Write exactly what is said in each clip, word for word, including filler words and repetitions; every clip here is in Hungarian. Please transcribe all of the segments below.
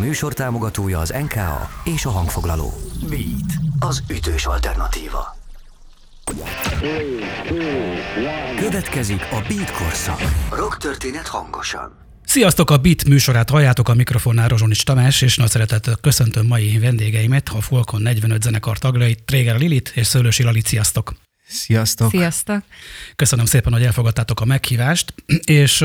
műsor támogatója az en ká á és a hangfoglaló. Beat, az ütős alternatíva. Következik a Beatkorszak. Rock történet hangosan. Sziasztok, a Beat műsorát halljátok, a mikrofonnál Rozsonics Tamás, és nagy szeretettel köszöntöm mai vendégeimet, a Folk on negyvenöt zenekar tagjait, Tréger Lilit és Szőllősi Lalit. Sziasztok! Sziasztok! Sziasztok! Köszönöm szépen, hogy elfogadtátok a meghívást, és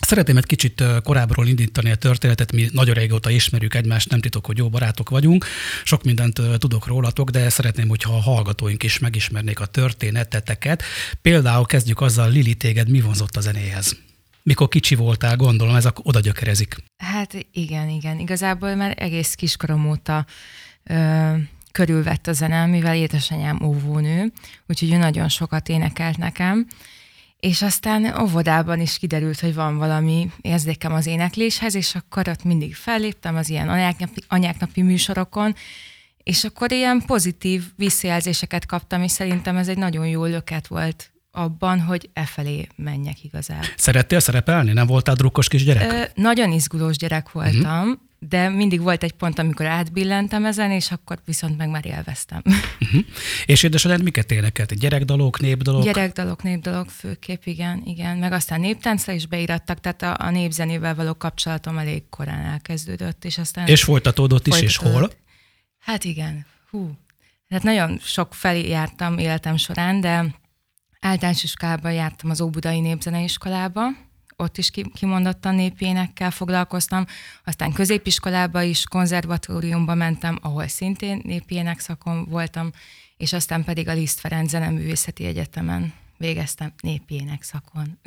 szeretném egy kicsit korábbról indítani a történetet, mi nagyon régóta ismerjük egymást, nem titok, hogy jó barátok vagyunk, sok mindent tudok rólatok, de szeretném, hogyha a hallgatóink is megismernék a történeteteket. Például kezdjük azzal, Lili, téged mi vonzott a zenéhez? Mikor kicsi voltál, gondolom, ez oda gyökerezik. Hát igen, igen. Igazából már egész kiskorom óta ö, körülvett a zenem, mivel édesanyám óvónő, úgyhogy ő nagyon sokat énekelt nekem, és aztán óvodában is kiderült, hogy van valami érzékem az énekléshez, és akkor ott mindig felléptem az ilyen anyáknapi, anyáknapi műsorokon, és akkor ilyen pozitív visszajelzéseket kaptam, és szerintem ez egy nagyon jó löket volt abban, hogy e felé menjek igazából. Szerettél szerepelni? Nem voltál drukkos kisgyerek? Ö, nagyon izgulós gyerek voltam, uh-huh. de mindig volt egy pont, amikor átbillentem ezen, és akkor viszont meg már élveztem. Uh-huh. És édesanyád miket énekelt? Gyerekdalok, népdalok? Gyerekdalok, népdalok főképp, igen, igen. Meg aztán néptáncra is beirattak, tehát a, a népzenével való kapcsolatom elég korán elkezdődött, és aztán... És folytatódott is, folytatódott. És hol? Hát igen, hú. Hát nagyon sok felé jártam életem során, de... Általános iskolában jártam az Óbudai Népzeneiskolába, ott is kimondottan népénekkel foglalkoztam, aztán középiskolába is, konzervatóriumba mentem, ahol szintén népének szakon voltam, és aztán pedig a Liszt Ferenc Zene Művészeti Egyetemen végeztem népének szakon.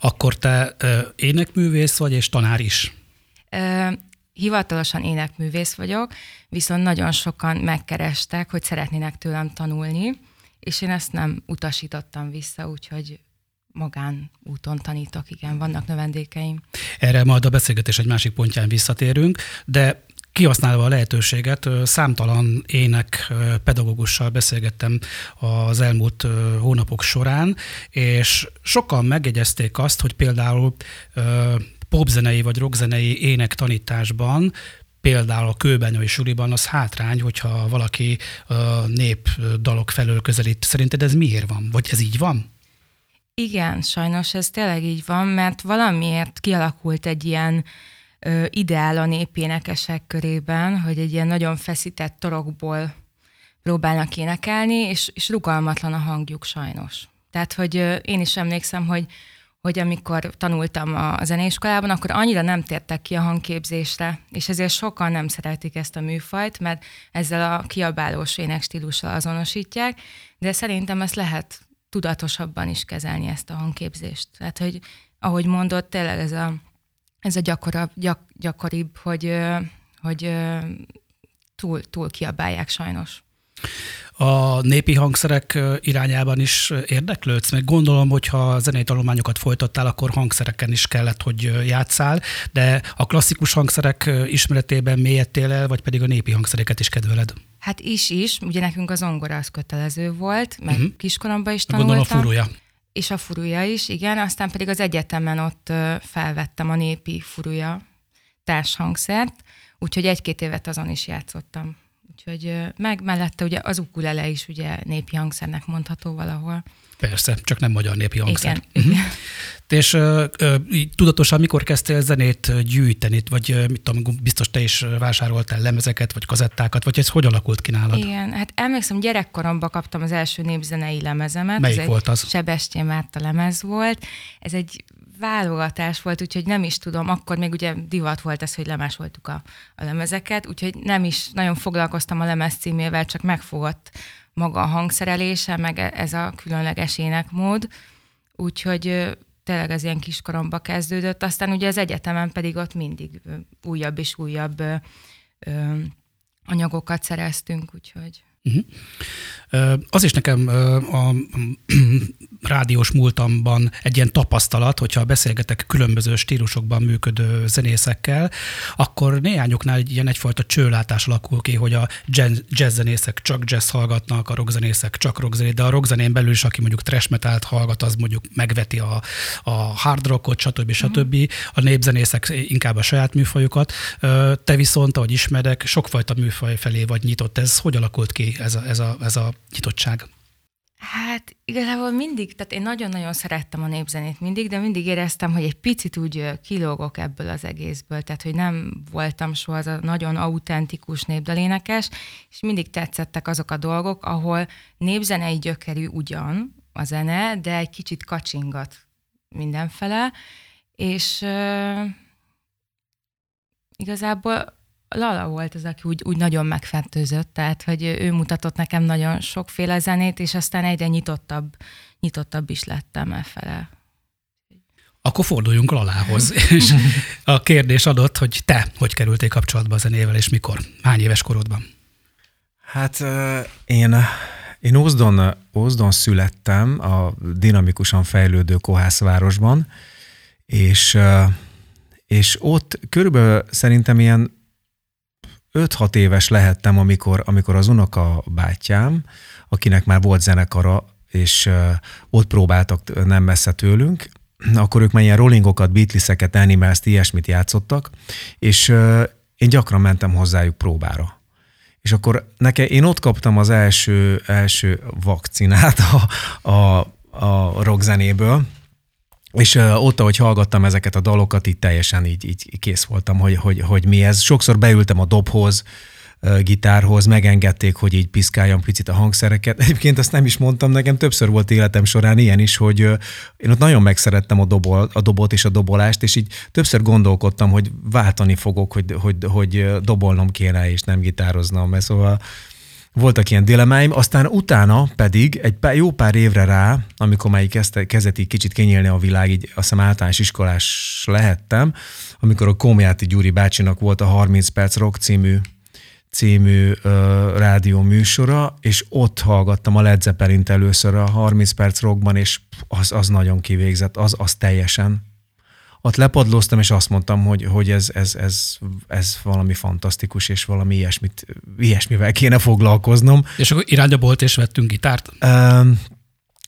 Akkor te ö, énekművész vagy, és tanár is? Ö, hivatalosan énekművész vagyok, viszont nagyon sokan megkerestek, hogy szeretnének tőlem tanulni, és én ezt nem utasítottam vissza, úgyhogy magán úton tanítok, igen, vannak növendékeim. Erre majd a beszélgetés egy másik pontján visszatérünk, de kihasználva a lehetőséget, számtalan ének pedagógussal beszélgettem az elmúlt hónapok során, és sokan megjegyezték azt, hogy például popzenei vagy rockzenei ének tanításban, például a kőbenyői suliban az hátrány, hogyha valaki népdalok felől közelít. Szerinted ez miért van? Vagy ez így van? Igen, sajnos ez tényleg így van, mert valamiért kialakult egy ilyen ö, ideál a népénekesek körében, hogy egy ilyen nagyon feszített torokból próbálnak énekelni, és, és rugalmatlan a hangjuk sajnos. Tehát, hogy ö, én is emlékszem, hogy hogy amikor tanultam a zeneiskolában, akkor annyira nem tértek ki a hangképzésre, és ezért sokan nem szeretik ezt a műfajt, mert ezzel a kiabálós énekstílussal azonosítják, de szerintem ezt lehet tudatosabban is kezelni, ezt a hangképzést. Tehát, hogy ahogy mondod, tényleg ez a, ez a gyakorabb, gyak, gyakoribb, hogy, hogy túl, túl kiabálják sajnos. A népi hangszerek irányában is érdeklődsz, meg gondolom, hogyha zenei tanulmányokat folytattál, akkor hangszereken is kellett, hogy játsszál, de a klasszikus hangszerek ismeretében mélyedtél el, vagy pedig a népi hangszereket is kedveled? Hát is-is, ugye nekünk a zongora az kötelező volt, meg uh-huh. kiskoromban is tanultam. Gondolom a furúja. És a furúja is, igen, aztán pedig az egyetemen ott felvettem a népi furúja társhangszert, úgyhogy egy-két évet azon is játszottam. Úgyhogy meg mellette ugye az ukulele is ugye népi hangszernek mondható valahol. Persze, csak nem magyar népi hangszer. Igen, uh-huh. És uh, tudatosan mikor kezdtél zenét gyűjteni, vagy mit tudom, biztos te is vásároltál lemezeket, vagy kazettákat, vagy ez hogy alakult ki nálad? Igen, hát emlékszem, gyerekkoromban kaptam az első népzenei lemezemet. Melyik ez volt az? Sebestyén Márta lemez volt. Ez egy válogatás volt, úgyhogy nem is tudom, akkor még ugye divat volt ez, hogy lemásoltuk a, a lemezeket, úgyhogy nem is nagyon foglalkoztam a lemez címével, csak megfogott maga a hangszerelése, meg ez a különleges énekmód, úgyhogy tényleg ez ilyen kiskoromba kezdődött, aztán ugye az egyetemen pedig ott mindig újabb és újabb ö, ö, anyagokat szereztünk, úgyhogy... Uh-huh. Az is nekem a rádiós múltamban egy ilyen tapasztalat, hogyha beszélgetek különböző stílusokban működő zenészekkel, akkor néhányoknál ilyen egyfajta csőlátás alakul ki, hogy a jazz zenészek csak jazz hallgatnak, a rockzenészek csak rockzenét, de a rockzenén belül is, aki mondjuk thrash metált hallgat, az mondjuk megveti a, a hard rockot, stb. stb. Uh-huh. A népzenészek inkább a saját műfajukat. Te viszont, ahogy ismerek, sokfajta műfaj felé vagy nyitott. Ez hogy alakult ki? Ez a, ez, a, ez a nyitottság? Hát igazából mindig, tehát én nagyon-nagyon szerettem a népzenét mindig, de mindig éreztem, hogy egy picit úgy kilógok ebből az egészből, tehát hogy nem voltam soha az a nagyon autentikus népdalénekes, és mindig tetszettek azok a dolgok, ahol népzenei gyökerű ugyan a zene, de egy kicsit kacsingat mindenfele, és euh, igazából Lala volt az, aki úgy, úgy nagyon megfertőzött, tehát hogy ő mutatott nekem nagyon sokféle zenét, és aztán egyre nyitottabb, nyitottabb is lettem elfele. Akkor forduljunk Lalához, és a kérdés adott, hogy te hogy kerültél kapcsolatba a zenével, és mikor? Hány éves korodban? Hát én, én Ózdon, Ózdon születtem, a dinamikusan fejlődő kohászvárosban, és, és ott körülbelül szerintem ilyen öt-hat éves lehettem, amikor, amikor az unoka bátyám, akinek már volt zenekara, és ott próbáltak nem messze tőlünk, akkor ők már ilyen Rollingokat, Beatleseket, Animals-t, ilyesmit játszottak, és én gyakran mentem hozzájuk próbára. És akkor nekem, én ott kaptam az első, első vakcinát a, a, a rockzenéből, és ott, ahogy hallgattam ezeket a dalokat, így teljesen így, így kész voltam, hogy, hogy, hogy mi ez. Sokszor beültem a dobhoz, gitárhoz, megengedték, hogy így piszkáljam picit a hangszereket. Egyébként azt nem is mondtam, nekem többször volt életem során ilyen is, hogy én ott nagyon megszerettem a, dobol, a dobot és a dobolást, és így többször gondolkodtam, hogy váltani fogok, hogy, hogy, hogy dobolnom kéne, és nem gitároznom. Mert szóval voltak ilyen dilemmáim, aztán utána pedig egy pár, jó pár évre rá, amikor már kezdte, kezdett így kicsit kinyílni a világ, így azt hiszem általános iskolás lehettem, amikor a Komjáti Gyuri bácsinak volt a harminc perc rock című, című uh, rádió műsora, és ott hallgattam a Led Zeppelint először a harminc perc rockban, és az, az nagyon kivégzett, az, az teljesen. Ott lepadlóztam, és azt mondtam, hogy, hogy ez, ez, ez, ez valami fantasztikus, és valami ilyesmit, ilyesmivel kéne foglalkoznom. És akkor irányba volt, és vettünk gitárt? Uh,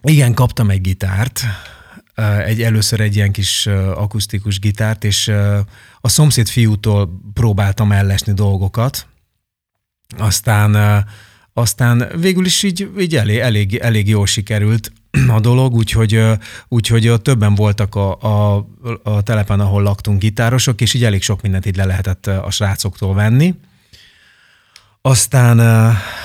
igen, kaptam egy gitárt. Uh, egy, először egy ilyen kis uh, akusztikus gitárt, és uh, a szomszéd fiútól próbáltam ellesni dolgokat. Aztán, uh, aztán végül is így, így elég, elég, elég jól sikerült a dolog, úgyhogy, úgyhogy többen voltak a, a, a telepen, ahol laktunk gitárosok, és így elég sok mindent így le lehetett a srácoktól venni. Aztán,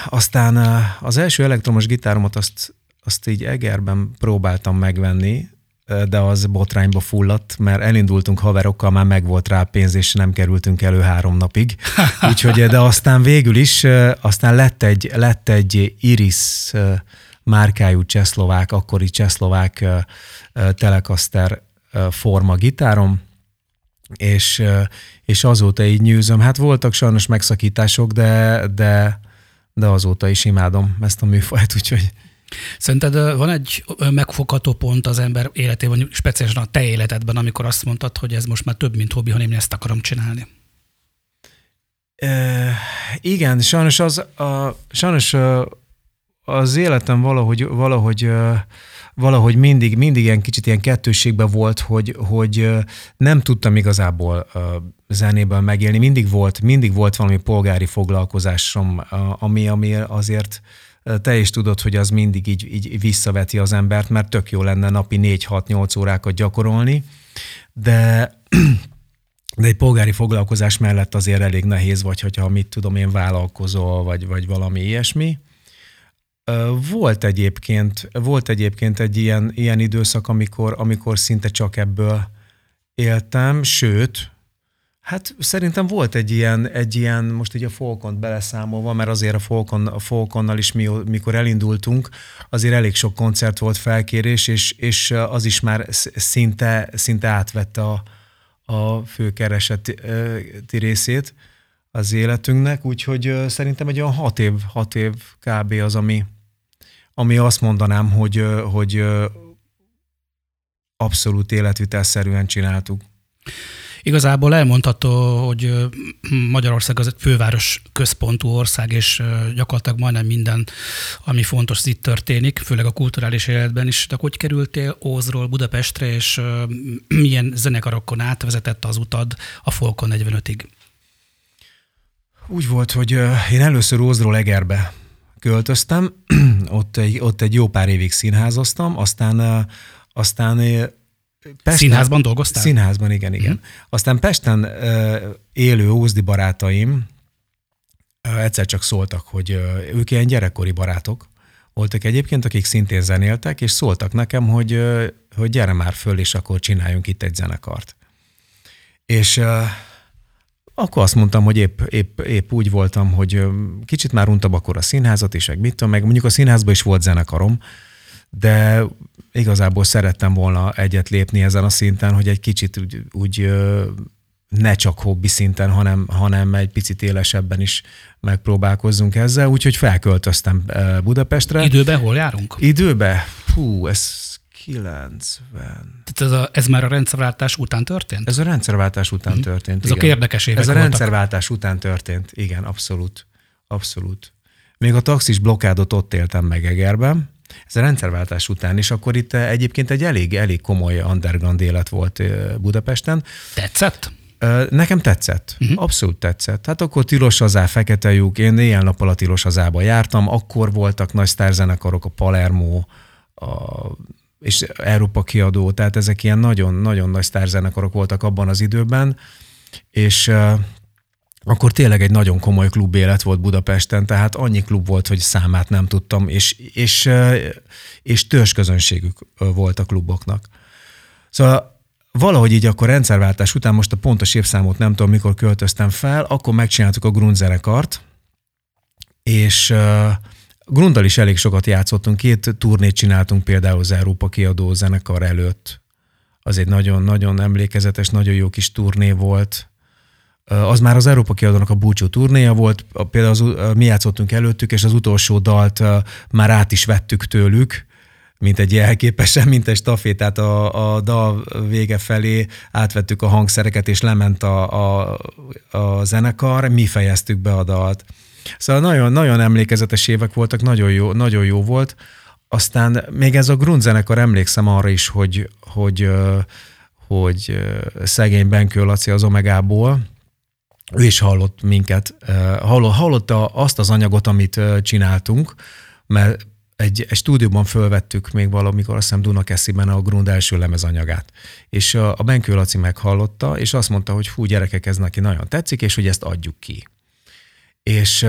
aztán az első elektromos gitáromat azt, azt így Egerben próbáltam megvenni, de az botrányba fulladt, mert elindultunk haverokkal, már megvolt rá pénz, és nem kerültünk elő három napig. Úgyhogy, de aztán végül is, aztán lett egy, lett egy Iris márkájú csehszlovák, akkori csehszlovák Telecaster forma gitárom, és, és azóta így nyűzöm. Hát voltak sajnos megszakítások, de, de, de azóta is imádom ezt a műfajt, úgyhogy... Szerinted van egy megfogható pont az ember életében, speciálisan a te életedben, amikor azt mondtad, hogy ez most már több, mint hobbi, hanem én ezt akarom csinálni? E, igen, sajnos az... A, sajnos... Az életem valahogy, valahogy, valahogy mindig, mindig ilyen kicsit ilyen kettősségben volt, hogy, hogy nem tudtam igazából zenéből megélni. Mindig volt, mindig volt valami polgári foglalkozásom, ami, ami azért te is tudod, hogy az mindig így, így visszaveti az embert, mert tök jó lenne napi négy-hat-nyolc órákat gyakorolni, de... De egy polgári foglalkozás mellett azért elég nehéz vagy, hogyha mit tudom én vállalkozol, vagy, vagy valami ilyesmi. Volt egyébként, volt egyébként egy ilyen, ilyen időszak, amikor, amikor szinte csak ebből éltem, sőt, hát szerintem volt egy ilyen, egy ilyen most így a Folkont beleszámolva, mert azért a, Folkon, a Folkonnal is mi, mikor elindultunk, azért elég sok koncert volt, felkérés, és, és az is már szinte, szinte átvette a, a főkereseti részét. az életünknek, úgyhogy szerintem egy olyan hat év, hat év kb. Az, ami, ami azt mondanám, hogy, hogy abszolút életvitelszerűen csináltuk. Igazából elmondható, hogy Magyarország az egy főváros központú ország, és gyakorlatilag majdnem minden, ami fontos, az itt történik, főleg a kulturális életben is. De hogy kerültél Ózról Budapestre, és milyen zenekarokon átvezetett az utad a Folk on negyvenötig? Úgy volt, hogy én először Ózról Egerbe költöztem, ott egy, ott egy jó pár évig színházoztam, aztán, aztán Pesten, színházban dolgoztál? Színházban, igen, igen. Mm. Aztán Pesten uh, élő ózdi barátaim uh, egyszer csak szóltak, hogy uh, ők ilyen gyerekkori barátok voltak egyébként, akik szintén zenéltek, és szóltak nekem, hogy, uh, hogy gyere már föl, és akkor csináljunk itt egy zenekart. És uh, akkor azt mondtam, hogy épp, épp, épp úgy voltam, hogy uh, kicsit már untabb akkor a színházat is, meg mit tudom, meg mondjuk a színházban is volt zenekarom, de igazából szerettem volna egyet lépni ezen a szinten, hogy egy kicsit úgy, úgy ne csak hobbi szinten, hanem, hanem egy picit élesebben is megpróbálkozzunk ezzel, úgyhogy felköltöztem Budapestre. Időben hol járunk? Időben? Hú, ez kilencven. Tehát ez, a, ez már a rendszerváltás után történt? Ez a rendszerváltás után uh-huh. történt, Ez igen. érdekes évek Ez a rendszerváltás voltak. után történt, igen, abszolút. Abszolút. Még a taxis blokkádot ott éltem meg Egerben. Ez a rendszerváltás után, és akkor itt egyébként egy elég, elég komoly underground élet volt Budapesten. Tetszett? Nekem tetszett. Uh-huh. Abszolút tetszett. Hát akkor Tilos az Á, Fekete lyuk, én ilyen nappal a Tilos az Ába jártam, akkor voltak nagy sztárzenekarok, a Palermo, a, és Európa kiadó, tehát ezek ilyen nagyon-nagyon nagy sztárzenekarok voltak abban az időben, és akkor tényleg egy nagyon komoly klubélet volt Budapesten, tehát annyi klub volt, hogy számát nem tudtam, és, és, és törzsközönségük volt a kluboknak. Szóval valahogy így akkor rendszerváltás után, most a pontos évszámot nem tudom, mikor költöztem fel, akkor megcsináltuk a Grund zenekart, és Grunddal is elég sokat játszottunk, két turnét csináltunk például az Európa kiadó zenekar előtt. Az egy nagyon-nagyon emlékezetes, nagyon jó kis turné volt. Az már az Európa kiadónak a búcsú turnéja volt, például az, mi játszottunk előttük, és az utolsó dalt már át is vettük tőlük, mint egy jelképesen, mint egy stafétát a, a dal vége felé átvettük a hangszereket, és lement a, a, a zenekar, mi fejeztük be a dalt. Szóval nagyon, nagyon emlékezetes évek voltak, nagyon jó, nagyon jó volt. Aztán még ez a Grund zenekar, emlékszem arra is, hogy, hogy, hogy szegény Benkő Laci az Omegából, ő is hallott minket, hallotta azt az anyagot, amit csináltunk, mert egy, egy stúdióban fölvettük még valamikor, azt hiszem Dunakesziben a Grund első lemez anyagát. És a Benkő Laci meghallotta, és azt mondta, hogy hú, gyerekek, ez neki nagyon tetszik, és hogy ezt adjuk ki. És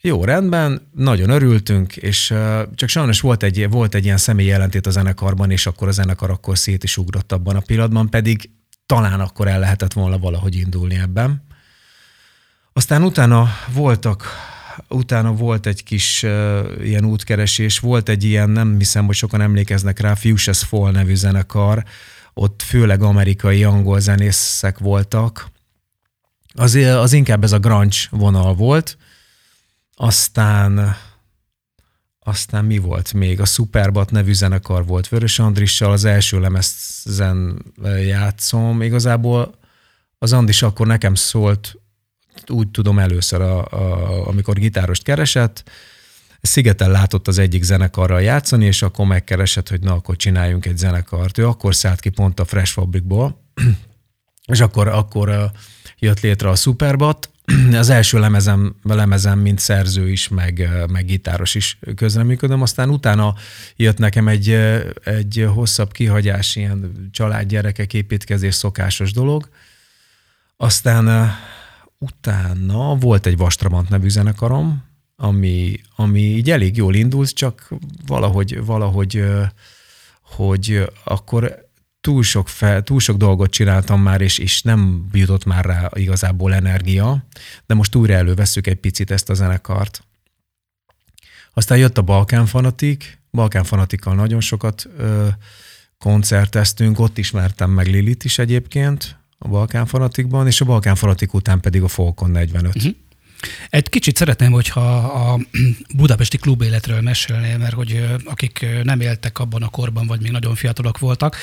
jó, rendben, nagyon örültünk, és csak sajnos volt egy, volt egy ilyen személyi ellentét a zenekarban, és akkor a zenekar akkor szét is ugrott abban a pillanatban, pedig talán akkor el lehetett volna valahogy indulni ebben. Aztán utána voltak, utána volt egy kis uh, ilyen útkeresés, volt egy ilyen, nem hiszem, hogy sokan emlékeznek rá, Fushesfall nevű zenekar, ott főleg amerikai, angol zenészek voltak. Az, az inkább ez a grunge vonal volt. Aztán, aztán mi volt még? A Superbad nevű zenekar volt Vörös Andrissal, az első lemezen játszom. Igazából az Andis akkor nekem szólt, úgy tudom először, a, a, amikor gitárost keresett, Szigeten látott az egyik zenekarral játszani, és akkor megkeresett, hogy na, akkor csináljunk egy zenekart. Ő akkor szállt ki pont a Fresh Fabricból, és akkor, akkor jött létre a Superbad. Az első lemezem, lemezem mint szerző is, meg, meg gitáros is közreműködöm. Aztán utána jött nekem egy, egy hosszabb kihagyás, ilyen családgyerekek, építkezés, szokásos dolog. Aztán... Utána volt egy Vastramant nevű zenekarom, ami, ami így elég jól indult, csak valahogy, valahogy hogy akkor túl sok, fel, túl sok dolgot csináltam már, és, és nem jutott már rá igazából energia, de most újra elővesszük egy picit ezt a zenekart. Aztán jött a Balkán Fanatik, Balkán Fanatikkal nagyon sokat ö, koncerteztünk, ott ismertem meg Lilit is egyébként, a Balkán Fanatikban, és a Balkán Fanatik után pedig a Folk on negyvenöt. Uh-huh. Egy kicsit szeretném, hogyha a budapesti klubéletről mesélnél, mert hogy akik nem éltek abban a korban, vagy még nagyon fiatalok voltak,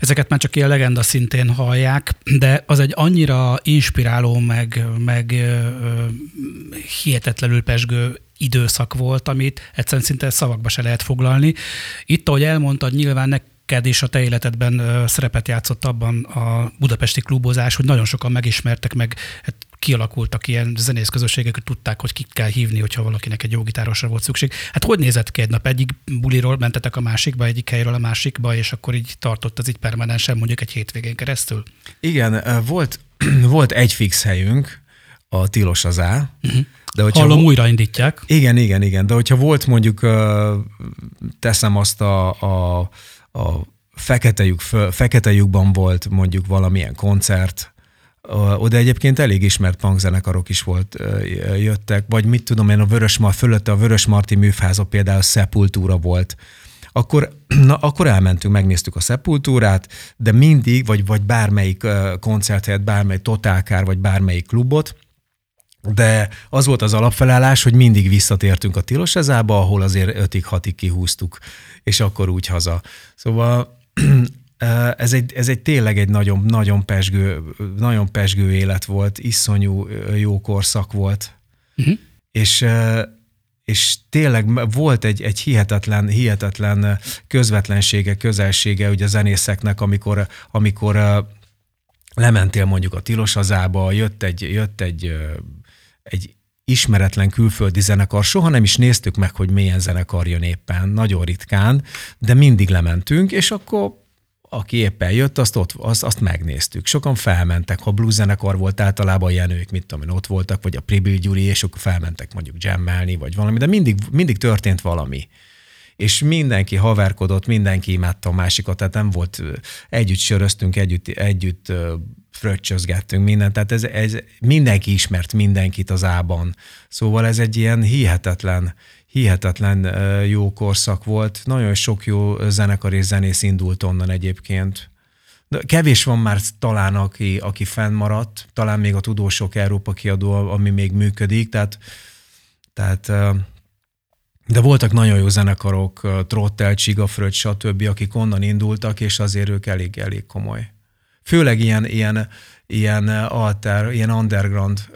ezeket már csak ilyen legenda szintén hallják, de az egy annyira inspiráló, meg, meg hihetetlenül pezsgő időszak volt, amit egyszerűen szinte szavakba se lehet foglalni. Itt, ahogy elmondtad, nyilván nek és a te életedben szerepet játszott abban a budapesti klubozás, hogy nagyon sokan megismertek, meg hát kialakultak ilyen zenész közösségek, hogy tudták, hogy kit kell hívni, hogyha valakinek egy jó gitárosra volt szükség. Hát hogy nézett ki egy nap? Egyik buliról mentetek a másikba, egyik helyről a másikba, és akkor így tartott ez így permanensen, mondjuk egy hétvégén keresztül? Igen, volt, volt egy fix helyünk, a Tilos az Á. Uh-huh. De hogyha Hallom, vo- újraindítják. Igen, igen, igen. De hogyha volt mondjuk, teszem azt a, a a Fekete lyuk, Fekete lyukban volt mondjuk valamilyen koncert, oda egyébként elég ismert punkzenekarok is volt, jöttek, vagy mit tudom én, a Vörös Mar fölötte, a Vörös Marti műfháza például Szepultúra volt. Akkor, na, akkor elmentünk, megnéztük a Szepultúrát, de mindig, vagy, vagy bármelyik koncerthelyet, bármelyik Totálkár, vagy bármelyik klubot, de az volt az alapfelállás, hogy mindig visszatértünk a Tilos az Ába, ahol azért ötig, hatig kihúztuk, és akkor úgy haza. Szóval ez egy, ez egy tényleg egy nagyon, nagyon, pezsgő, nagyon pezsgő élet volt, iszonyú jó korszak volt, uh-huh. és, és tényleg volt egy, egy hihetetlen, hihetetlen közvetlensége, közelsége ugye a zenészeknek, amikor, amikor lementél mondjuk a Tilos az Ába, jött egy, jött egy egy ismeretlen külföldi zenekar, soha nem is néztük meg, hogy milyen zenekar jön éppen, nagyon ritkán, de mindig lementünk, és akkor aki éppen jött, azt, ott, azt, azt megnéztük. Sokan felmentek, ha blues zenekar volt, általában Jenők, mit tudom én, ott voltak, vagy a Pribil Gyuri, és akkor felmentek mondjuk jammelni, vagy valami, de mindig, mindig történt valami. És mindenki haverkodott, mindenki imádta a másikat, tehát nem volt, együtt söröztünk, együtt, együtt fröccsözgettünk mindent, tehát ez, ez, mindenki ismert mindenkit az Ában. Szóval ez egy ilyen hihetetlen, hihetetlen jó korszak volt. Nagyon sok jó zenekar és zenész indult onnan egyébként. De kevés van már talán, aki, aki fennmaradt, talán még a Tudósok, Európa kiadó, ami még működik, tehát, tehát de voltak nagyon jó zenekarok, Trottel, Csigafröccs, stb., akik onnan indultak, és azért ők elég, elég komoly. Főleg ilyen, ilyen, ilyen alter, ilyen underground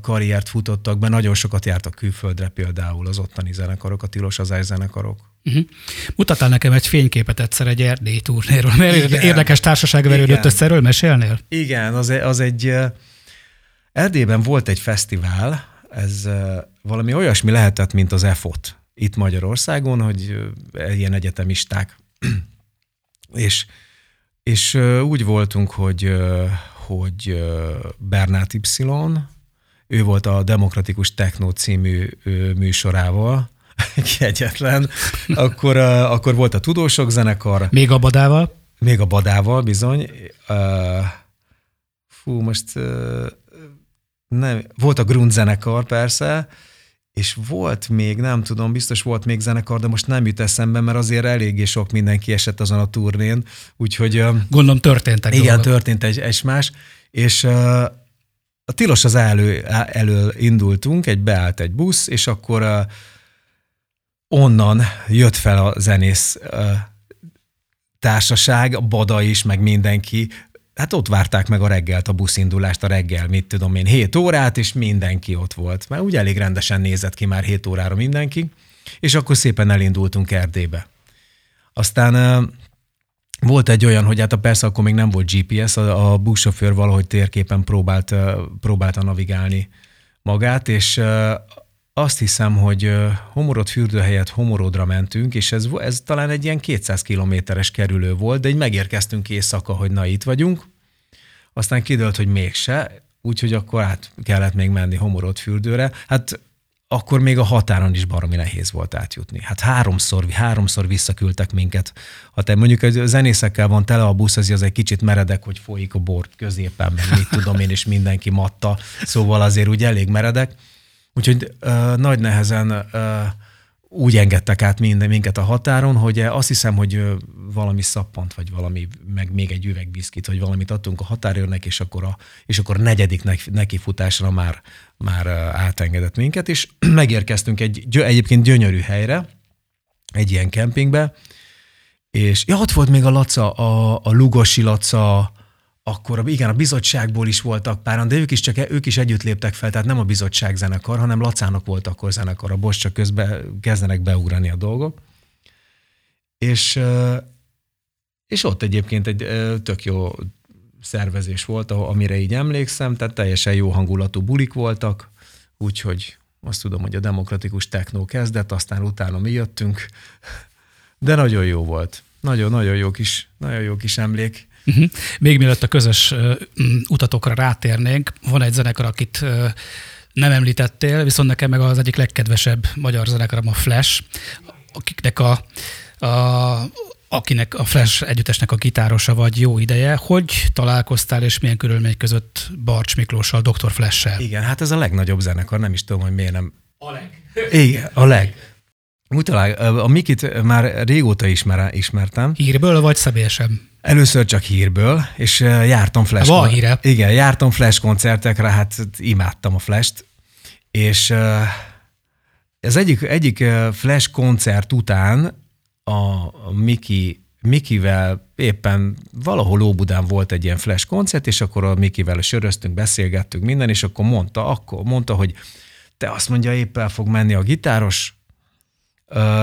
karriert futottak be, nagyon sokat jártak külföldre például az ottani zenekarok, a Tilos az Á zenekarok. Uh-huh. Mutattál nekem egy fényképet egyszer egy erdélyi turnéról, mert igen, érdekes társaság verődött össze, erről mesélnél? Igen, az, az egy... Erdélyben volt egy fesztivál, ez valami olyasmi lehetett, mint az e ef o t itt Magyarországon, hogy ilyen egyetemisták. és És úgy voltunk, hogy, hogy Bernát Y, ő volt a Demokratikus Techno című műsorával, egyetlen, akkor, akkor volt a Tudósok zenekar. Még a Badával? Még a Badával, bizony. Fú, most nem, volt a Grund zenekar, persze, és volt még, nem tudom, biztos volt még zenekar, de most nem jut eszembe, mert azért eléggé sok mindenki esett azon a turnén, úgyhogy... Gondolom történtek. Igen, dolgok. Történt egy, egy más, és uh, a Tilos az elő, elől indultunk, egy beállt egy busz, és akkor uh, onnan jött fel a zenész uh, társaság, a Bada is, meg mindenki. Hát ott várták meg a reggelt, a buszindulást, a reggel, mit tudom én, hét órát, és mindenki ott volt. Már úgy elég rendesen nézett ki már hét órára mindenki, és akkor szépen elindultunk Erdélybe. Aztán volt egy olyan, hogy hát a persze akkor még nem volt gé pé es, a, a buszsofőr valahogy térképen próbált, próbálta navigálni magát, és azt hiszem, hogy Homorod-fürdő helyett Homorodra mentünk, és ez, ez talán egy ilyen kétszáz kilométeres kerülő volt, de így megérkeztünk éjszaka, hogy na, itt vagyunk. Aztán kiderült, hogy mégse, úgyhogy akkor át kellett még menni Homorod-fürdőre. Hát akkor még a határon is baromi nehéz volt átjutni. Hát háromszor, háromszor visszaküldtek minket. Ha te mondjuk a zenészekkel van tele a busz, az egy kicsit meredek, hogy folyik a bor középen, meg mit tudom én, és mindenki matta. Szóval azért úgy elég meredek. Úgyhogy ö, nagy nehezen ö, úgy engedtek át minden, minket a határon, hogy azt hiszem, hogy valami szappant, vagy valami, meg még egy üveg biszkit, vagy valamit adtunk a határőrnek, és akkor, a, és akkor negyedik nekifutásra már, már átengedett minket, és megérkeztünk egy egyébként gyönyörű helyre, egy ilyen kempingbe, és ja, ott volt még a Laca, a, a Lugosi Laca, akkor igen, a bizottságból is voltak páran, de ők is, csak, ők is együtt léptek fel, tehát nem a bizottság zenekar, hanem Lacának volt akkor zenekar, a bocs, csak közben kezdenek beugrani a dolgok. És, és ott egyébként egy tök jó szervezés volt, amire így emlékszem, tehát teljesen jó hangulatú bulik voltak, úgyhogy azt tudom, hogy a demokratikus technó kezdett, aztán utána mi jöttünk, de nagyon jó volt. Nagyon-nagyon jó kis, nagyon jó kis emlék. Uh-huh. Még mielőtt a közös uh, utatokra rátérnénk, van egy zenekar, akit uh, nem említettél, viszont nekem meg az egyik legkedvesebb magyar zenekarom a Flash, akiknek a, a, akinek a Flash együttesnek a gitárosa vagy jó ideje. Hogy találkoztál, és milyen körülmények között Barcs Miklóssal, doktor Flash-sel? Igen, hát ez a legnagyobb zenekar, nem is tudom, hogy miért nem... A leg. Igen, a leg. Úgy talál, a Mikit már régóta ismer, ismertem. Hírből vagy személyesen? Először csak hírből, és jártam Flash. Van híre. Igen, jártam Flash koncertekre, hát imádtam a Flash-t. És az egyik, egyik Flash koncert után a Miki, Mikivel éppen valahol Óbudán volt egy ilyen Flash koncert, és akkor a Mikivel söröztünk, beszélgettünk minden, és akkor mondta, akkor mondta, hogy te azt mondja, épp el fog menni a gitáros,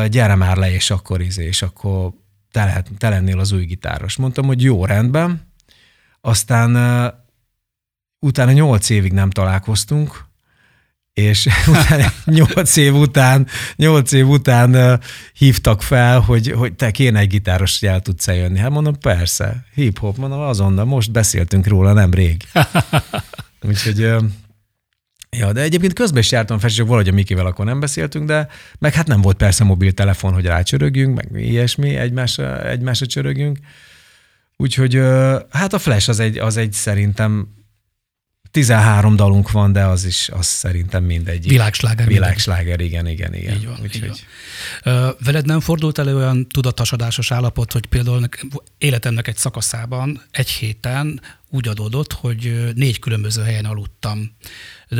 gyere már le, és akkor izé, és akkor te, lehet, te lennél az új gitáros. Mondtam, hogy jó, rendben. Aztán uh, utána nyolc évig nem találkoztunk, és nyolc év után, nyolc év után uh, hívtak fel, hogy, hogy te kéne egy gitáros, hogy el tudsz eljönni. Hát mondom, persze, hip-hop, mondom, azonnal, most beszéltünk róla, nem rég. Úgyhogy... Uh, Ja, de egyébként közben is jártam fel, csak valahogy a Mikivel akkor nem beszéltünk, de meg hát nem volt persze mobiltelefon, hogy rácsörögjünk, meg ilyesmi, egymásra, egymásra csörögjünk. Úgyhogy hát a Flash az egy, az egy szerintem tizenhárom dalunk van, de az is, az szerintem mindegy. Világsláger. Világsláger, igen, igen, igen. Így van, úgyhogy... így van. Veled nem fordult elő olyan tudatasadásos állapot, hogy például életemnek egy szakaszában, egy héten úgy adódott, hogy négy különböző helyen aludtam,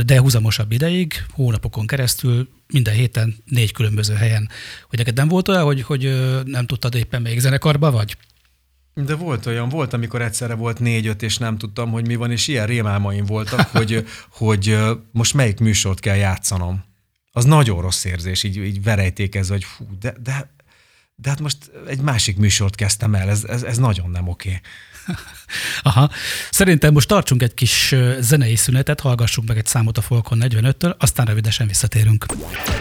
de húzamosabb ideig, hónapokon keresztül, minden héten négy különböző helyen. Hogy neked nem volt olyan, hogy, hogy nem tudtad éppen még zenekarba vagy? De volt olyan, volt, amikor egyszerre volt négy-öt, és nem tudtam, hogy mi van, és ilyen rémálmaim voltak, hogy, hogy most melyik műsort kell játszanom. Az nagyon rossz érzés, így, így verejtékezve, hogy fú, de, de, de hát most egy másik műsort kezdtem el, ez, ez, ez nagyon nem oké. Aha. Szerintem most tartsunk egy kis zenei szünetet, hallgassunk meg egy számot a Folk on negyvenöttől, aztán rövidesen visszatérünk.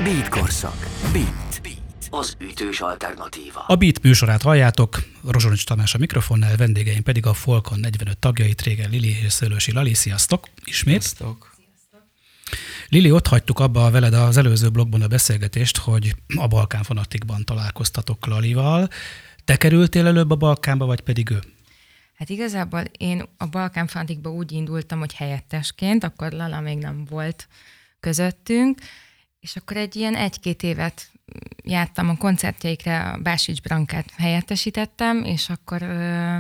Beatkorszak. Beat. Beat. Az ütős alternatíva. A Beat műsorát halljátok, Rozsonics Tamás a mikrofonnál, vendégeim pedig a Folk on negyvenöt tagjai, Tréger Lilit és Szőllősi Lalit. Sziasztok! Ismét. Sziasztok. Lili, ott hagytuk abba veled az előző blogban a beszélgetést, hogy a Balkán Fanatikban találkoztatok Lalival. Te kerültél előbb a Balkánba, vagy pedig ő? Hát igazából én a Balkán Fanatikba úgy indultam, hogy helyettesként, akkor Lala még nem volt közöttünk, és akkor egy ilyen egy-két évet jártam a koncertjeikre, a Básics Brankát helyettesítettem, és akkor ö,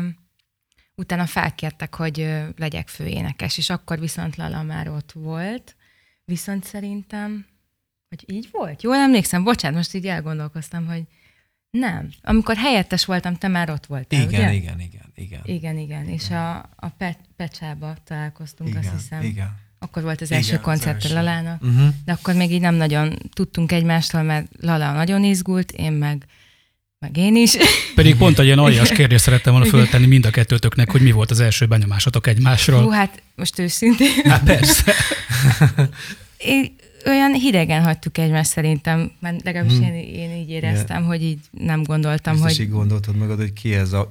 utána felkértek, hogy ö, legyek főénekes, és akkor viszont Lala már ott volt, viszont szerintem, hogy így volt? Jól emlékszem, bocsánat, most így elgondolkoztam, hogy nem. Amikor helyettes voltam, te már ott voltál, igen, ugye? Igen, igen, igen. Igen, igen, és igen. a, a Pe- Pecsába találkoztunk, igen, azt hiszem. Igen. Akkor volt az igen, első koncert a Lalának, uh-huh. De akkor még így nem nagyon tudtunk egymástól, mert Lala nagyon izgult, én meg, meg én is. Pedig pont egy ilyen aljas kérdést szerettem volna föltenni mind a kettőtöknek, hogy mi volt az első benyomásotok egymásról. Hú, hát most őszintén. Hát persze. Én, olyan hidegen hagytuk egymást szerintem, mert legalábbis hmm. én, én így éreztem, yeah. Hogy így nem gondoltam, biztos hogy... Biztos így gondoltad magad, hogy ki ez a...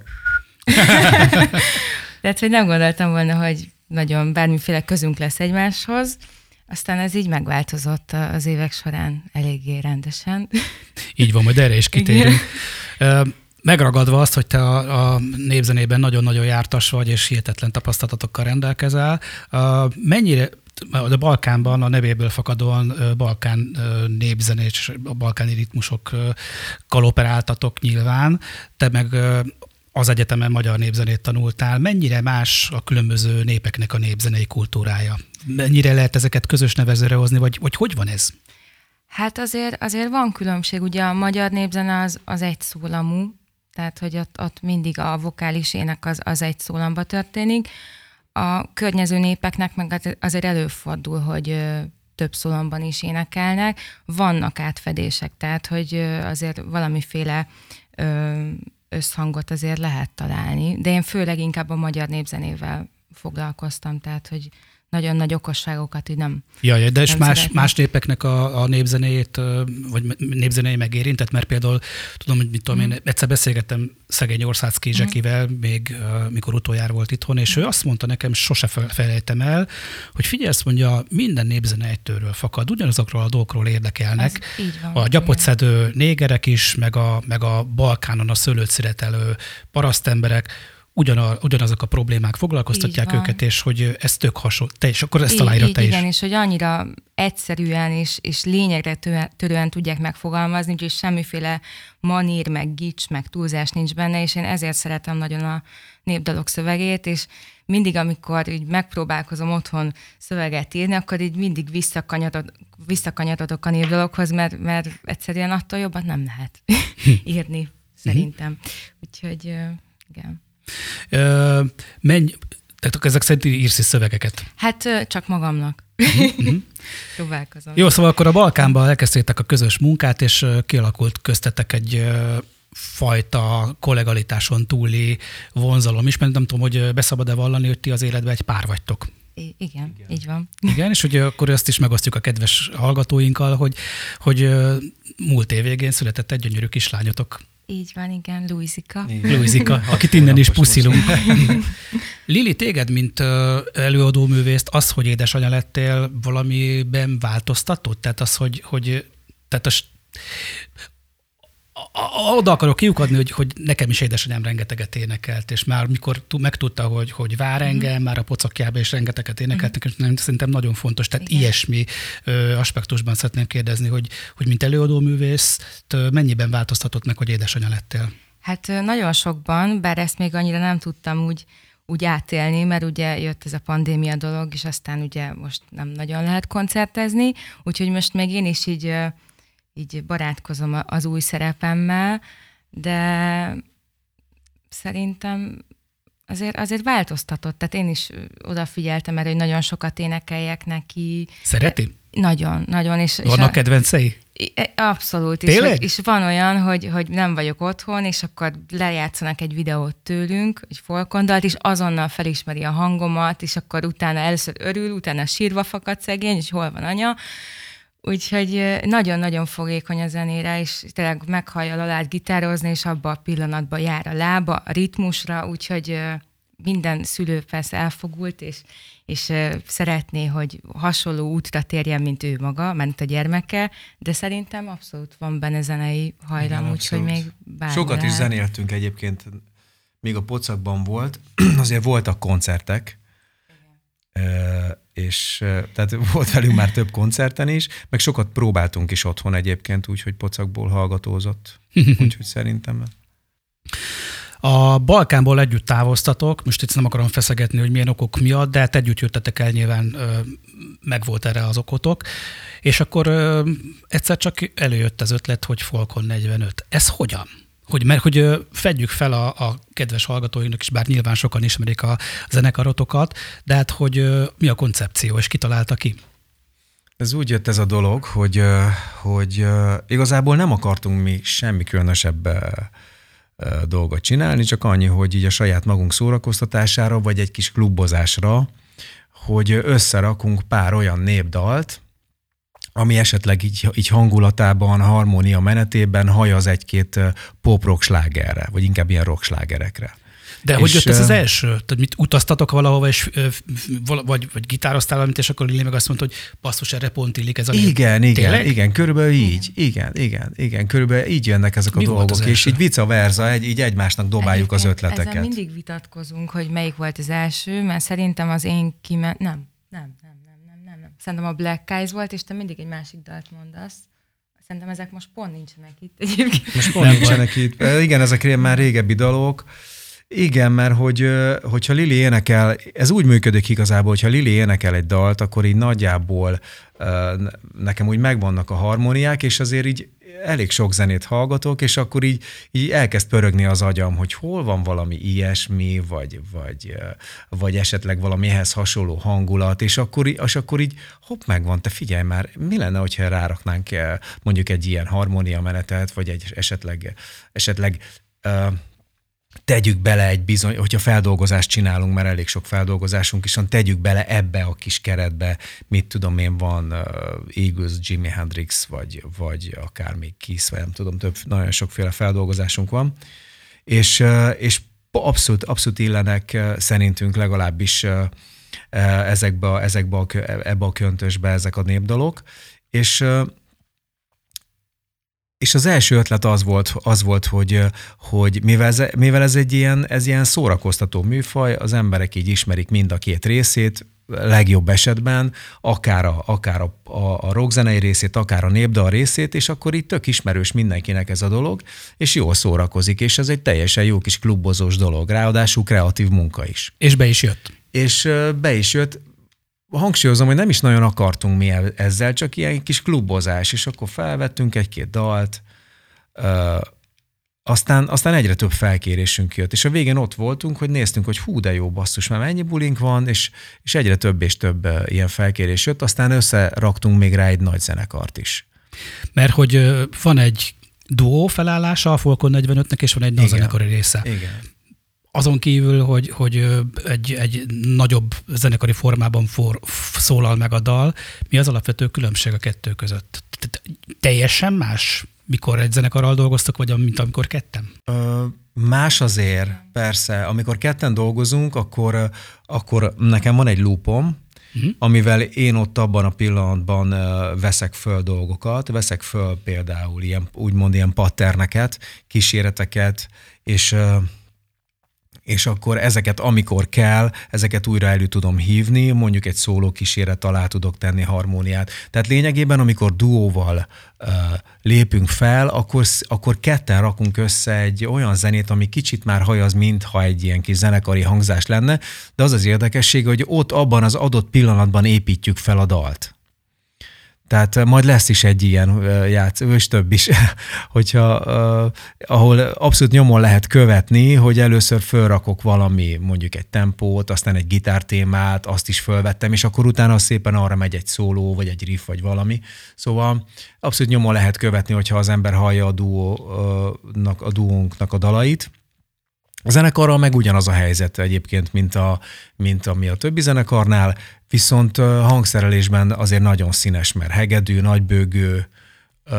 Tehát, hogy nem gondoltam volna, hogy nagyon bármiféle közünk lesz egymáshoz, aztán ez így megváltozott az évek során eléggé rendesen. Így van, majd erre is kitérünk. Igen. Megragadva azt, hogy te a, a népzenében nagyon-nagyon jártas vagy, és hihetetlen tapasztalatokkal rendelkezel, mennyire a Balkánban a nevéből fakadóan balkán népzenét és a balkáni ritmusokkal operáltatok nyilván, te meg az egyetemen magyar népzenét tanultál. Mennyire más a különböző népeknek a népzenei kultúrája? Mennyire lehet ezeket közös nevezőre hozni, vagy, vagy hogy van ez? Hát azért, azért van különbség. Ugye a magyar népzene az, az egyszólamú, tehát hogy ott, ott mindig a vokális ének az, az egy szólamba történik. A környező népeknek meg azért előfordul, hogy több szólamban is énekelnek. Vannak átfedések, tehát hogy azért valamiféle összhangot azért lehet találni. De én főleg inkább a magyar népzenével foglalkoztam, tehát hogy nagyon nagy okosságokat így nem... Jaj, de és más, más népeknek a, a népzenéjét, vagy népzenéi megérintett, mert például tudom, hogy mit tudom mm. én, egyszer beszélgettem szegény Orszácki Zsekivel, mm. még mikor utoljára volt itthon, és ő azt mondta nekem, sose felejtem el, hogy figyelsz, mondja, minden népzenejtőről fakad, ugyanazokról a dolgokról érdekelnek. Ez így van, a gyapotszedő négerek is, meg a, meg a Balkánon a szőlőt szigetelő parasztemberek, Ugyan, ugyanazok a problémák foglalkoztatják őket, és hogy ez tök hasonló. Te is, akkor ezt találja te is. Igen, és hogy annyira egyszerűen és, és lényegre törően tudják megfogalmazni, úgyhogy semmiféle manír, meg gics, meg túlzás nincs benne, és én ezért szeretem nagyon a népdalok szövegét, és mindig, amikor így megpróbálkozom otthon szöveget írni, akkor így mindig visszakanyarodok, visszakanyarodok a népdalokhoz, mert, mert egyszerűen attól jobban nem lehet írni, szerintem. Úgyhogy igen. Ö, menj, tehát ezek szerint írsz is szövegeket? Hát csak magamnak. Mm-hmm. Próbálkozom. Jó, szóval akkor a Balkánban elkezdtétek a közös munkát, és kialakult köztetek egy fajta kollegalitáson túli vonzalom is, mert nem tudom, hogy beszabad-e vallani, hogy ti az életben egy pár vagytok. I- igen, igen, így van. Igen, és hogy akkor ezt is megosztjuk a kedves hallgatóinkkal, hogy, hogy múlt év végén született egy gyönyörű kislányotok. Így van, igen, Luizika. Luizika, akit innen is puszilunk. Lili, téged, mint előadó művészt, az, hogy édesanya lettél, valamiben változtatott? Tehát az, hogy, hogy tehát az, a, a, oda akarok kiukadni, hogy, hogy nekem is édesanyám rengeteget énekelt, és már mikor megtudta, hogy, hogy vár engem, mm. már a pocakjába is rengeteget énekeltek, és mm. szerintem nagyon fontos. Tehát igen. Ilyesmi ö, aspektusban szeretném kérdezni, hogy, hogy mint előadó művész, mennyiben változtatott meg, hogy édesanya lettél? Hát nagyon sokban, bár ezt még annyira nem tudtam úgy, úgy átélni, mert ugye jött ez a pandémia dolog, és aztán ugye most nem nagyon lehet koncertezni, úgyhogy most még én is így... így barátkozom az új szerepemmel, de szerintem azért, azért változtatott. Tehát én is odafigyeltem erre, hogy nagyon sokat énekeljek neki. Szereti? Nagyon, nagyon. És, Vannak és a, kedvencei? Abszolút. És, és van olyan, hogy, hogy nem vagyok otthon, és akkor lejátszanak egy videót tőlünk, egy folkondalt, és azonnal felismeri a hangomat, és akkor utána először örül, utána sírva fakad szegény, és hol van anya. Úgyhogy nagyon-nagyon fogékony a zenére, és tényleg meghallja Lalát gitározni, és abban a pillanatban jár a lába, a ritmusra, úgyhogy minden szülő persze elfogult, és, és szeretné, hogy hasonló útra térjen, mint ő maga, ment a gyermeke, de szerintem abszolút van benne zenei hajlam, úgyhogy még bármi. Sokat is zenéltünk egyébként, még a pocakban volt, azért voltak koncertek, és tehát volt velünk már több koncerten is, meg sokat próbáltunk is otthon egyébként, úgyhogy pocakból hallgatózott, úgyhogy szerintem. A Balkánból együtt távoztatok, most itt nem akarom feszegetni, hogy milyen okok miatt, de hát együtt jöttetek el, nyilván megvolt erre az okotok, és akkor egyszer csak előjött az ötlet, hogy Folk on negyvenöt. Ez hogyan? Hogy, mert hogy fedjük fel a, a kedves hallgatóinknak is, bár nyilván sokan ismerik a zenekarotokat, de hát hogy mi a koncepció, és ki találta ki? Ez úgy jött ez a dolog, hogy, hogy igazából nem akartunk mi semmi különösebb dolgot csinálni, csak annyi, hogy így a saját magunk szórakoztatására, vagy egy kis klubozásra, hogy összerakunk pár olyan népdalt, ami esetleg így, így hangulatában, harmónia menetében hajaz egy-két pop-rock slágerre, vagy inkább ilyen rock slágerekre. De és hogy jött ez az első? Tehát mit utaztatok valahova, és, vagy, vagy gitároztál valamit, és akkor Lili meg azt mondta, hogy basszus, erre pont illik ez a nép. Igen, igen, igen, körülbelül így. Igen, igen, igen, körülbelül így jönnek ezek a Mi dolgok, és így vice versa, így, így egymásnak dobáljuk egyébként az ötleteket. Ezzel mindig vitatkozunk, hogy melyik volt az első, mert szerintem az én kime... Nem, nem, nem. nem. Szerintem a Black Eyes volt, és te mindig egy másik dalt mondasz. Szerintem ezek most pont nincsenek itt egyébként. Most pont nincsenek itt. Igen, ezek már régebbi dalok. Igen, mert hogy, hogyha Lili énekel, ez úgy működik igazából, hogyha Lili énekel egy dalt, akkor így nagyjából nekem úgy megvannak a harmóniák, és azért így elég sok zenét hallgatok, és akkor így, így elkezd pörögni az agyam, hogy hol van valami ilyesmi, vagy, vagy, vagy esetleg valamihez hasonló hangulat, és akkor, és akkor így hopp, megvan, te figyelj már, mi lenne, hogyha ráraknánk mondjuk egy ilyen harmóniamenetet, vagy egy esetleg, esetleg tegyük bele egy bizony, hogyha feldolgozást csinálunk, mert elég sok feldolgozásunk is van, tegyük bele ebbe a kis keretbe, mit tudom én, van Eagles, Jimi Hendrix, vagy, vagy akár még Kiss, vagy nem tudom, több, nagyon sokféle feldolgozásunk van, és, és abszolút, abszolút illenek szerintünk legalábbis ezekbe, ezekbe a, ebbe a köntösbe ezek a népdalok, és És az első ötlet az volt, az volt hogy, hogy mivel, ez, mivel ez egy ilyen, ez ilyen szórakoztató műfaj, az emberek így ismerik mind a két részét, legjobb esetben, akár a, akár a, a rockzenei részét, akár a népdal részét, és akkor itt tök ismerős mindenkinek ez a dolog, és jól szórakozik, és ez egy teljesen jó kis klubozós dolog, ráadásul kreatív munka is. És be is jött. És be is jött. Hangsúlyozom, hogy nem is nagyon akartunk mi ezzel, csak ilyen kis klubozás, és akkor felvettünk egy-két dalt, ö, aztán, aztán egyre több felkérésünk jött, és a végén ott voltunk, hogy néztünk, hogy hú, de jó basszus, már mennyi bulink van, és, és egyre több és több ilyen felkérés jött, aztán összeraktunk még rá egy nagy zenekart is. Mert hogy van egy duó felállása a Folk on negyvenötnek, és van egy nagy zenekari része. Igen. Azon kívül, hogy, hogy egy, egy nagyobb zenekari formában for, szólal meg a dal, mi az alapvető különbség a kettő között? Teljesen más, mikor egy zenekarral dolgoztok, vagy mint amikor ketten? Ö, más azért, persze. Amikor ketten dolgozunk, akkor, akkor nekem van egy loopom, uh-huh. amivel én ott abban a pillanatban veszek föl dolgokat, veszek föl például ilyen, úgymond ilyen patterneket, kíséreteket, és... és akkor ezeket, amikor kell, ezeket újra elő tudom hívni, mondjuk egy szóló kíséret alá tudok tenni harmóniát. Tehát lényegében, amikor duóval uh, lépünk fel, akkor, akkor ketten rakunk össze egy olyan zenét, ami kicsit már hajaz, mintha egy ilyen kis zenekari hangzás lenne, de az az érdekessége, hogy ott abban az adott pillanatban építjük fel a dalt. Tehát majd lesz is egy ilyen játszó, és több is, hogyha, ahol abszolút nyomon lehet követni, hogy először fölrakok valami, mondjuk egy tempót, aztán egy gitártémát, azt is fölvettem, és akkor utána szépen arra megy egy szóló, vagy egy riff, vagy valami. Szóval abszolút nyomon lehet követni, hogyha az ember hallja a duónak, a duónknak a dalait. A zenekarral meg ugyanaz a helyzet egyébként, mint, a, mint ami a többi zenekarnál, viszont hangszerelésben azért nagyon színes, mert hegedű, nagybőgő. Ö,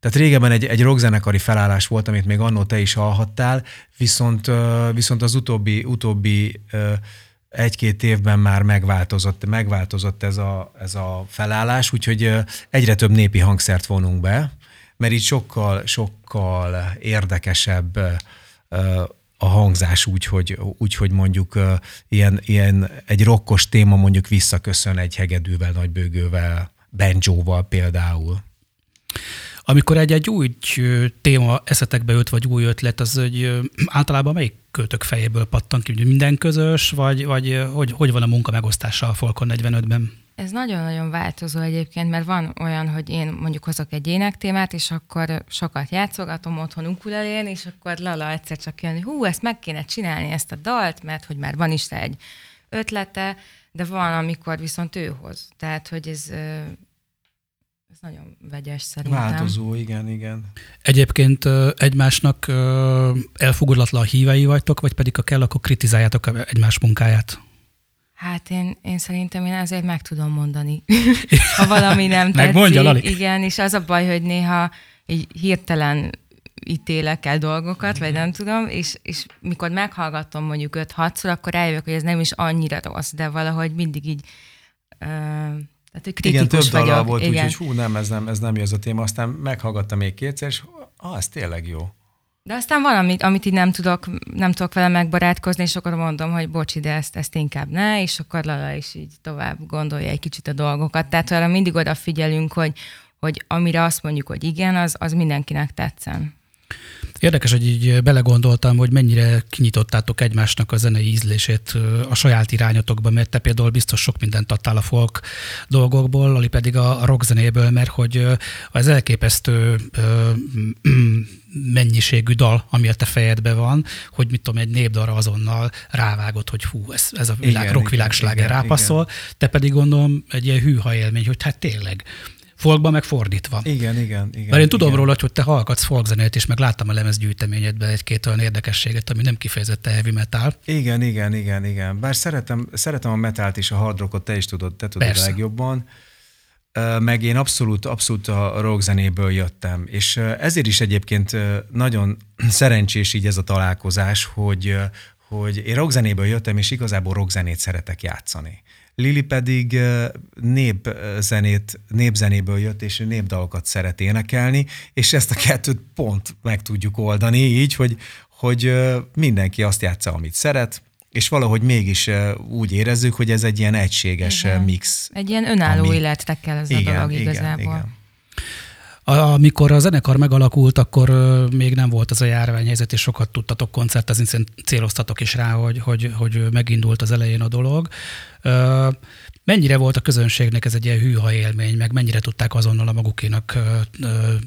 tehát régebben egy, egy rockzenekari felállás volt, amit még annó te is hallhattál, viszont, ö, viszont az utóbbi, utóbbi ö, egy-két évben már megváltozott, megváltozott ez, a, ez a felállás, úgyhogy egyre több népi hangszert vonunk be, mert így sokkal, sokkal érdekesebb a hangzás úgy, hogy, úgy, hogy mondjuk uh, ilyen, ilyen egy rokkos téma mondjuk visszaköszön egy hegedűvel, nagybőgővel, banjóval például. Amikor egy-egy új téma eszetekbe jött, vagy új ötlet, az hogy általában melyik költök fejéből pattan ki? Minden közös, vagy, vagy hogy, hogy van a munka megosztása a Folk on negyvenötben? Ez nagyon-nagyon változó egyébként, mert van olyan, hogy én mondjuk hozok egy énektémát, és akkor sokat játszogatom otthon ukulelén, és akkor Lala egyszer csak jön, hogy hú, ezt meg kéne csinálni, ezt a dalt, mert hogy már van is egy ötlete, de van, amikor viszont ő hoz. Tehát, hogy ez, ez nagyon vegyes szerintem. Változó, igen, igen. Egyébként egymásnak elfogulatlan hívei vagytok, vagy pedig ha kell, akkor kritizáljátok egymás munkáját? Hát én, én szerintem én azért meg tudom mondani, ha valami nem tetszik. Megmondja, Lali. Igen, és az a baj, hogy néha így hirtelen ítélek el dolgokat, vagy nem tudom, és, és mikor meghallgatom mondjuk öt-hatszor, akkor rájövök, hogy ez nem is annyira rossz, de valahogy mindig így uh, tehát, hogy kritikus vagyok. Igen, több dallal volt, úgyhogy hú, nem, ez nem, ez nem jó az a téma. Aztán meghallgattam még kétszer, és ah, ez tényleg jó. De aztán van, amit, amit így nem tudok, nem tudok vele megbarátkozni, és akkor mondom, hogy bocs, de ezt, ezt inkább ne, és akkor Lala is így tovább gondolja egy kicsit a dolgokat. Tehát arra mindig odafigyelünk, hogy, hogy amire azt mondjuk, hogy igen, az, az mindenkinek tetszen. Érdekes, hogy így belegondoltam, hogy mennyire kinyitottátok egymásnak a zenei ízlését a saját irányotokba, mert te például biztos sok mindent adtál a folk dolgokból, Lali pedig a rockzenéből, mert hogy az elképesztő mennyiségű dal, ami a te fejedben van, hogy mit tudom, egy népdalra azonnal rávágod, hogy hú, ez, ez a világ, rockvilágsláger rápasszol, te pedig gondolom egy ilyen hűha élmény, hogy hát tényleg, folkban meg fordítva. Igen, igen, igen. Mert én tudom igen. róla, hogy te hallgatsz folkzenét is, meg láttam a lemezgyűjteményedben egy-két olyan érdekességet, ami nem kifejezetten heavy metal. Igen, igen, igen, igen. Bár szeretem, szeretem a metált is, a hard rockot, te is tudod, te tudod Persze. legjobban. Meg én abszolút, abszolút a rockzenéből jöttem. És ezért is egyébként nagyon szerencsés így ez a találkozás, hogy, hogy én rockzenéből jöttem, és igazából rockzenét szeretek játszani. Lili pedig népzenét, népzenéből jött, és népdalokat szeret énekelni, és ezt a kettőt pont meg tudjuk oldani így, hogy, hogy mindenki azt játsza, amit szeret, és valahogy mégis úgy érezzük, hogy ez egy ilyen egységes igen. mix. Egy ilyen önálló ami... élettek kell ez igen, a dolog igazából. Igen, igen. Amikor a zenekar megalakult, akkor még nem volt ez a járványhelyzet, és sokat tudtatok koncertezni, szerintem céloztatok is rá, hogy, hogy, hogy megindult az elején a dolog. Mennyire volt a közönségnek ez egy ilyen hűha élmény, meg mennyire tudták azonnal a magukénak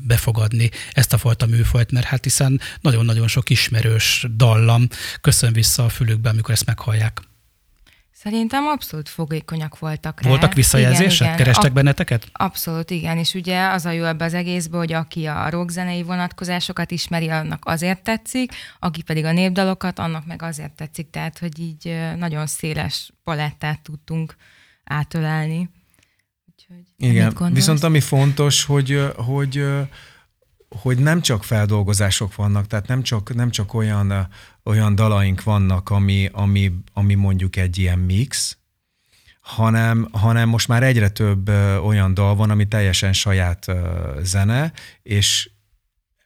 befogadni ezt a fajta műfajt, mert hát hiszen nagyon-nagyon sok ismerős dallam köszön vissza a fülükbe, amikor ezt meghallják. Szerintem abszolút fogékonyak voltak rá. Voltak visszajelzések? Igen, igen. Kerestek Ab- benneteket? Abszolút, igen. És ugye az a jó ebbe az egészben, hogy aki a rockzenei vonatkozásokat ismeri, annak azért tetszik, aki pedig a népdalokat, annak meg azért tetszik. Tehát, hogy így nagyon széles palettát tudtunk átölelni. Úgyhogy, igen, viszont ami fontos, hogy... hogy hogy nem csak feldolgozások vannak, tehát nem csak, nem csak olyan, olyan dalaink vannak, ami, ami, ami mondjuk egy ilyen mix, hanem, hanem most már egyre több olyan dal van, ami teljesen saját zene, és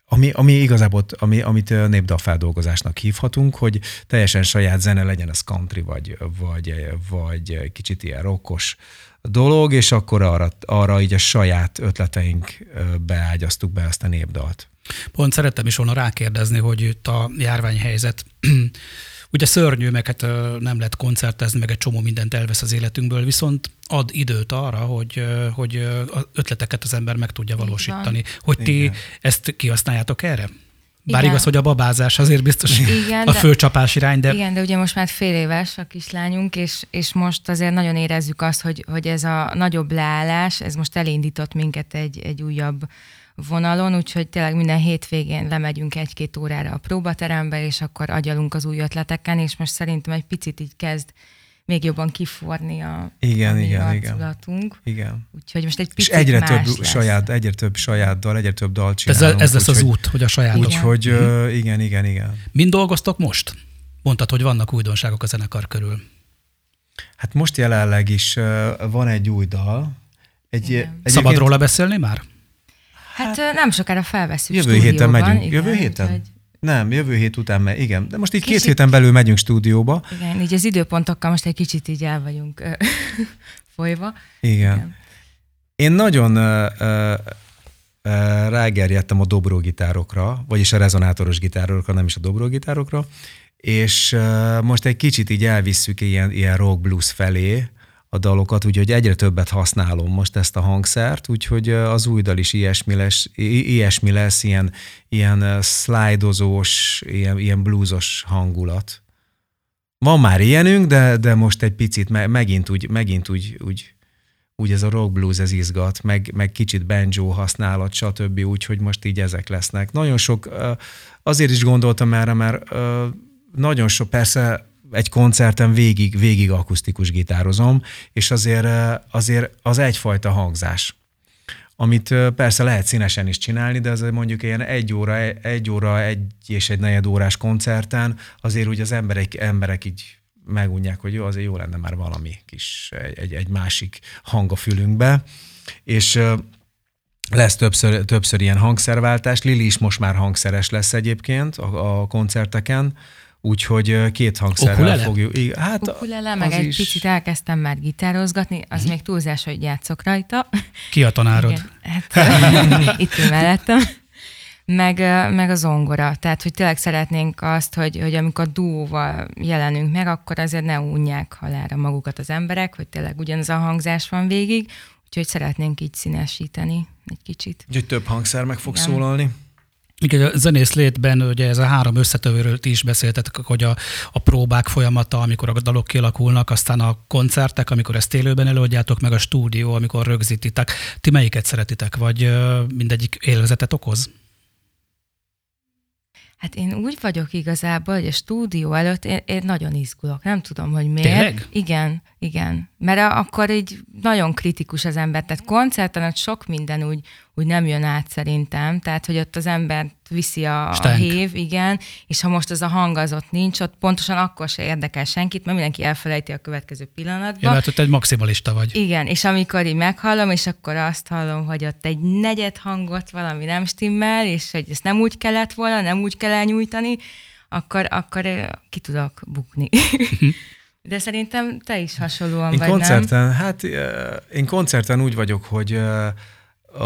ami, ami igazából, ami, amit népdalfeldolgozásnak hívhatunk, hogy teljesen saját zene legyen, ez country, vagy, vagy, vagy kicsit ilyen rockos dolog, és akkor arra, arra így a saját ötleteinkbe ágyaztuk be ezt a népdalt. Pont szerettem is volna rákérdezni, hogy itt a járványhelyzet ugye szörnyű, meg hát nem lehet koncertezni, meg egy csomó mindent elvesz az életünkből, viszont ad időt arra, hogy, hogy az ötleteket az ember meg tudja valósítani. Hogy ti Igen. ezt kihasználjátok erre? Bár igen. igaz, hogy a babázás azért biztos igen, a főcsapás irány, de... Igen, de ugye most már fél éves a kislányunk, és, és most azért nagyon érezzük azt, hogy, hogy ez a nagyobb leállás, ez most elindított minket egy, egy újabb vonalon, úgyhogy tényleg minden hétvégén lemegyünk egy-két órára a próbaterembe, és akkor agyalunk az új ötleteken, és most szerintem egy picit így kezd még jobban kiforni a mi arculatunk. Igen. Úgyhogy most egy picit és egyre más több lesz. Saját, egyre több saját dal, egyre több dal csinálunk. Ez, ez lesz úgy, az út, hogy a saját dal. Úgyhogy igen. igen, igen, igen. Mind dolgoztok most? Mondtad, hogy vannak újdonságok a zenekar körül. Hát most jelenleg is van egy új dal. Egy, egy szabad róla beszélni már? Hát, hát nem sokára felveszünk stúdióban. Jövő héten megyünk. Igen, jövő héten? Hogy... Nem, jövő hét után, mert igen. De most így kicsit, két héten belül megyünk stúdióba. Igen, így az időpontokkal most egy kicsit így el vagyunk ö, folyva. Igen. igen. Én nagyon ö, ö, rágerjedtem a dobrógitárokra, vagyis a rezonátoros gitárokra, nem is a dobrógitárokra, és ö, most egy kicsit így elvisszük ilyen, ilyen rock blues felé a dalokat, úgyhogy egyre többet használom most ezt a hangszert, úgyhogy az új dal is ilyesmi lesz, ilyesmi lesz ilyen, ilyen szlájdozós, ilyen, ilyen blúzos hangulat. Van már ilyenünk, de, de most egy picit megint úgy, megint úgy, úgy, úgy ez a rock blues, ez izgat, meg, meg kicsit banjo használat, stb. Úgyhogy most így ezek lesznek. Nagyon sok, azért is gondoltam erre, mert nagyon sok, persze, egy koncerten végig, végig akusztikus gitározom, és azért, azért az egyfajta hangzás, amit persze lehet színesen is csinálni, de azért mondjuk ilyen egy óra, egy óra, egy és egy negyed órás koncerten azért úgy az emberek, emberek így megunják, hogy jó, azért jó lenne már valami kis, egy, egy másik hang a fülünkbe, és Lesz többször, többször ilyen hangszerváltás. Lili is most már hangszeres lesz egyébként a, a koncerteken, úgyhogy két hangszerrel Okulele? fogjuk. Hát Okulele, meg egy is... picit elkezdtem már gitározgatni, az még túlzás, hogy játszok rajta. Ki a tanárod? Hát, itt ő mellettem. Meg, meg a zongora. Tehát, hogy tényleg szeretnénk azt, hogy, hogy amikor duóval jelenünk meg, akkor azért ne unják halálra magukat az emberek, hogy tényleg ugyanaz a hangzás van végig, úgyhogy szeretnénk így színesíteni egy kicsit. Úgyhogy több hangszer meg fog Igen. szólalni. Igen, a zenész létben ugye ez a három összetevőről ti is beszéltetek, hogy a, a próbák folyamata, amikor a dalok kialakulnak, aztán a koncertek, amikor ezt élőben előadjátok, meg a stúdió, amikor rögzítitek. Ti melyiket szeretitek, vagy mindegyik élvezetet okoz? Hát én úgy vagyok igazából, hogy a stúdió előtt én, én nagyon izgulok. Nem tudom, hogy miért. Tényleg? Igen, igen. Mert akkor így nagyon kritikus az ember. Tehát koncerten ott sok minden úgy, úgy nem jön át szerintem. Tehát, hogy ott az embert viszi a, a hév, igen, és ha most az a hang az ott nincs, ott pontosan akkor se érdekel senkit, mert mindenki elfelejti a következő pillanatban. Ja, mert ott egy maximalista vagy. Igen, és amikor így meghallom, és akkor azt hallom, hogy ott egy negyed hangot valami nem stimmel, és hogy ezt nem úgy kellett volna, nem úgy kell elnyújtani, akkor, akkor ki tudok bukni. De szerintem te is hasonlóan én vagy, koncerten, nem? Hát én koncerten úgy vagyok, hogy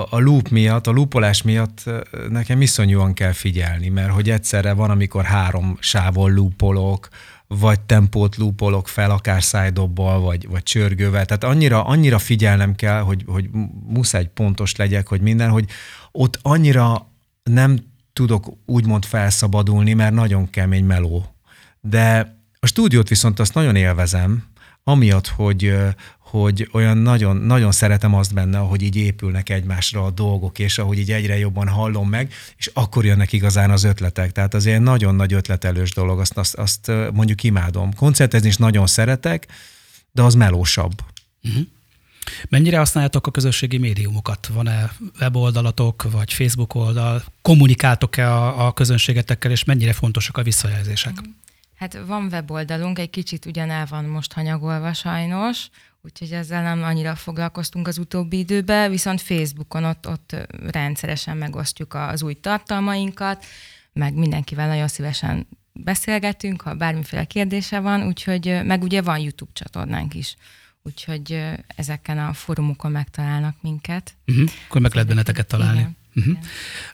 a loop miatt, a loopolás miatt nekem iszonyúan kell figyelni, mert hogy egyszerre van, amikor három sávon loopolok, vagy tempót loopolok fel, akár szájdobbal, vagy, vagy csörgővel. Tehát annyira, annyira figyelnem kell, hogy, hogy muszáj pontos legyek, hogy minden, hogy ott annyira nem tudok úgymond felszabadulni, mert nagyon kemény meló. De a stúdiót viszont azt nagyon élvezem, amiatt, hogy hogy olyan nagyon, nagyon szeretem azt benne, ahogy így épülnek egymásra a dolgok, és ahogy így egyre jobban hallom meg, és akkor jönnek igazán az ötletek. Tehát az ilyen nagyon nagy ötletelős dolog, azt, azt, azt mondjuk imádom. Koncertezni is nagyon szeretek, de az melósabb. Uh-huh. Mennyire használjátok a közösségi médiumokat? Van-e weboldalatok, vagy Facebook oldal? Kommunikáltok-e a, a közönségetekkel, és mennyire fontosak a visszajelzések? Uh-huh. Hát van weboldalunk, egy kicsit ugyan el van most hanyagolva sajnos, úgyhogy ezzel nem annyira foglalkoztunk az utóbbi időben, viszont Facebookon ott, ott rendszeresen megosztjuk az új tartalmainkat, meg mindenkivel nagyon szívesen beszélgetünk, ha bármiféle kérdése van, úgyhogy meg ugye van YouTube csatornánk is, úgyhogy ezeken a fórumokon megtalálnak minket. Uh-huh. Akkor meg lehet benneteket találni. Igen. Uh-huh.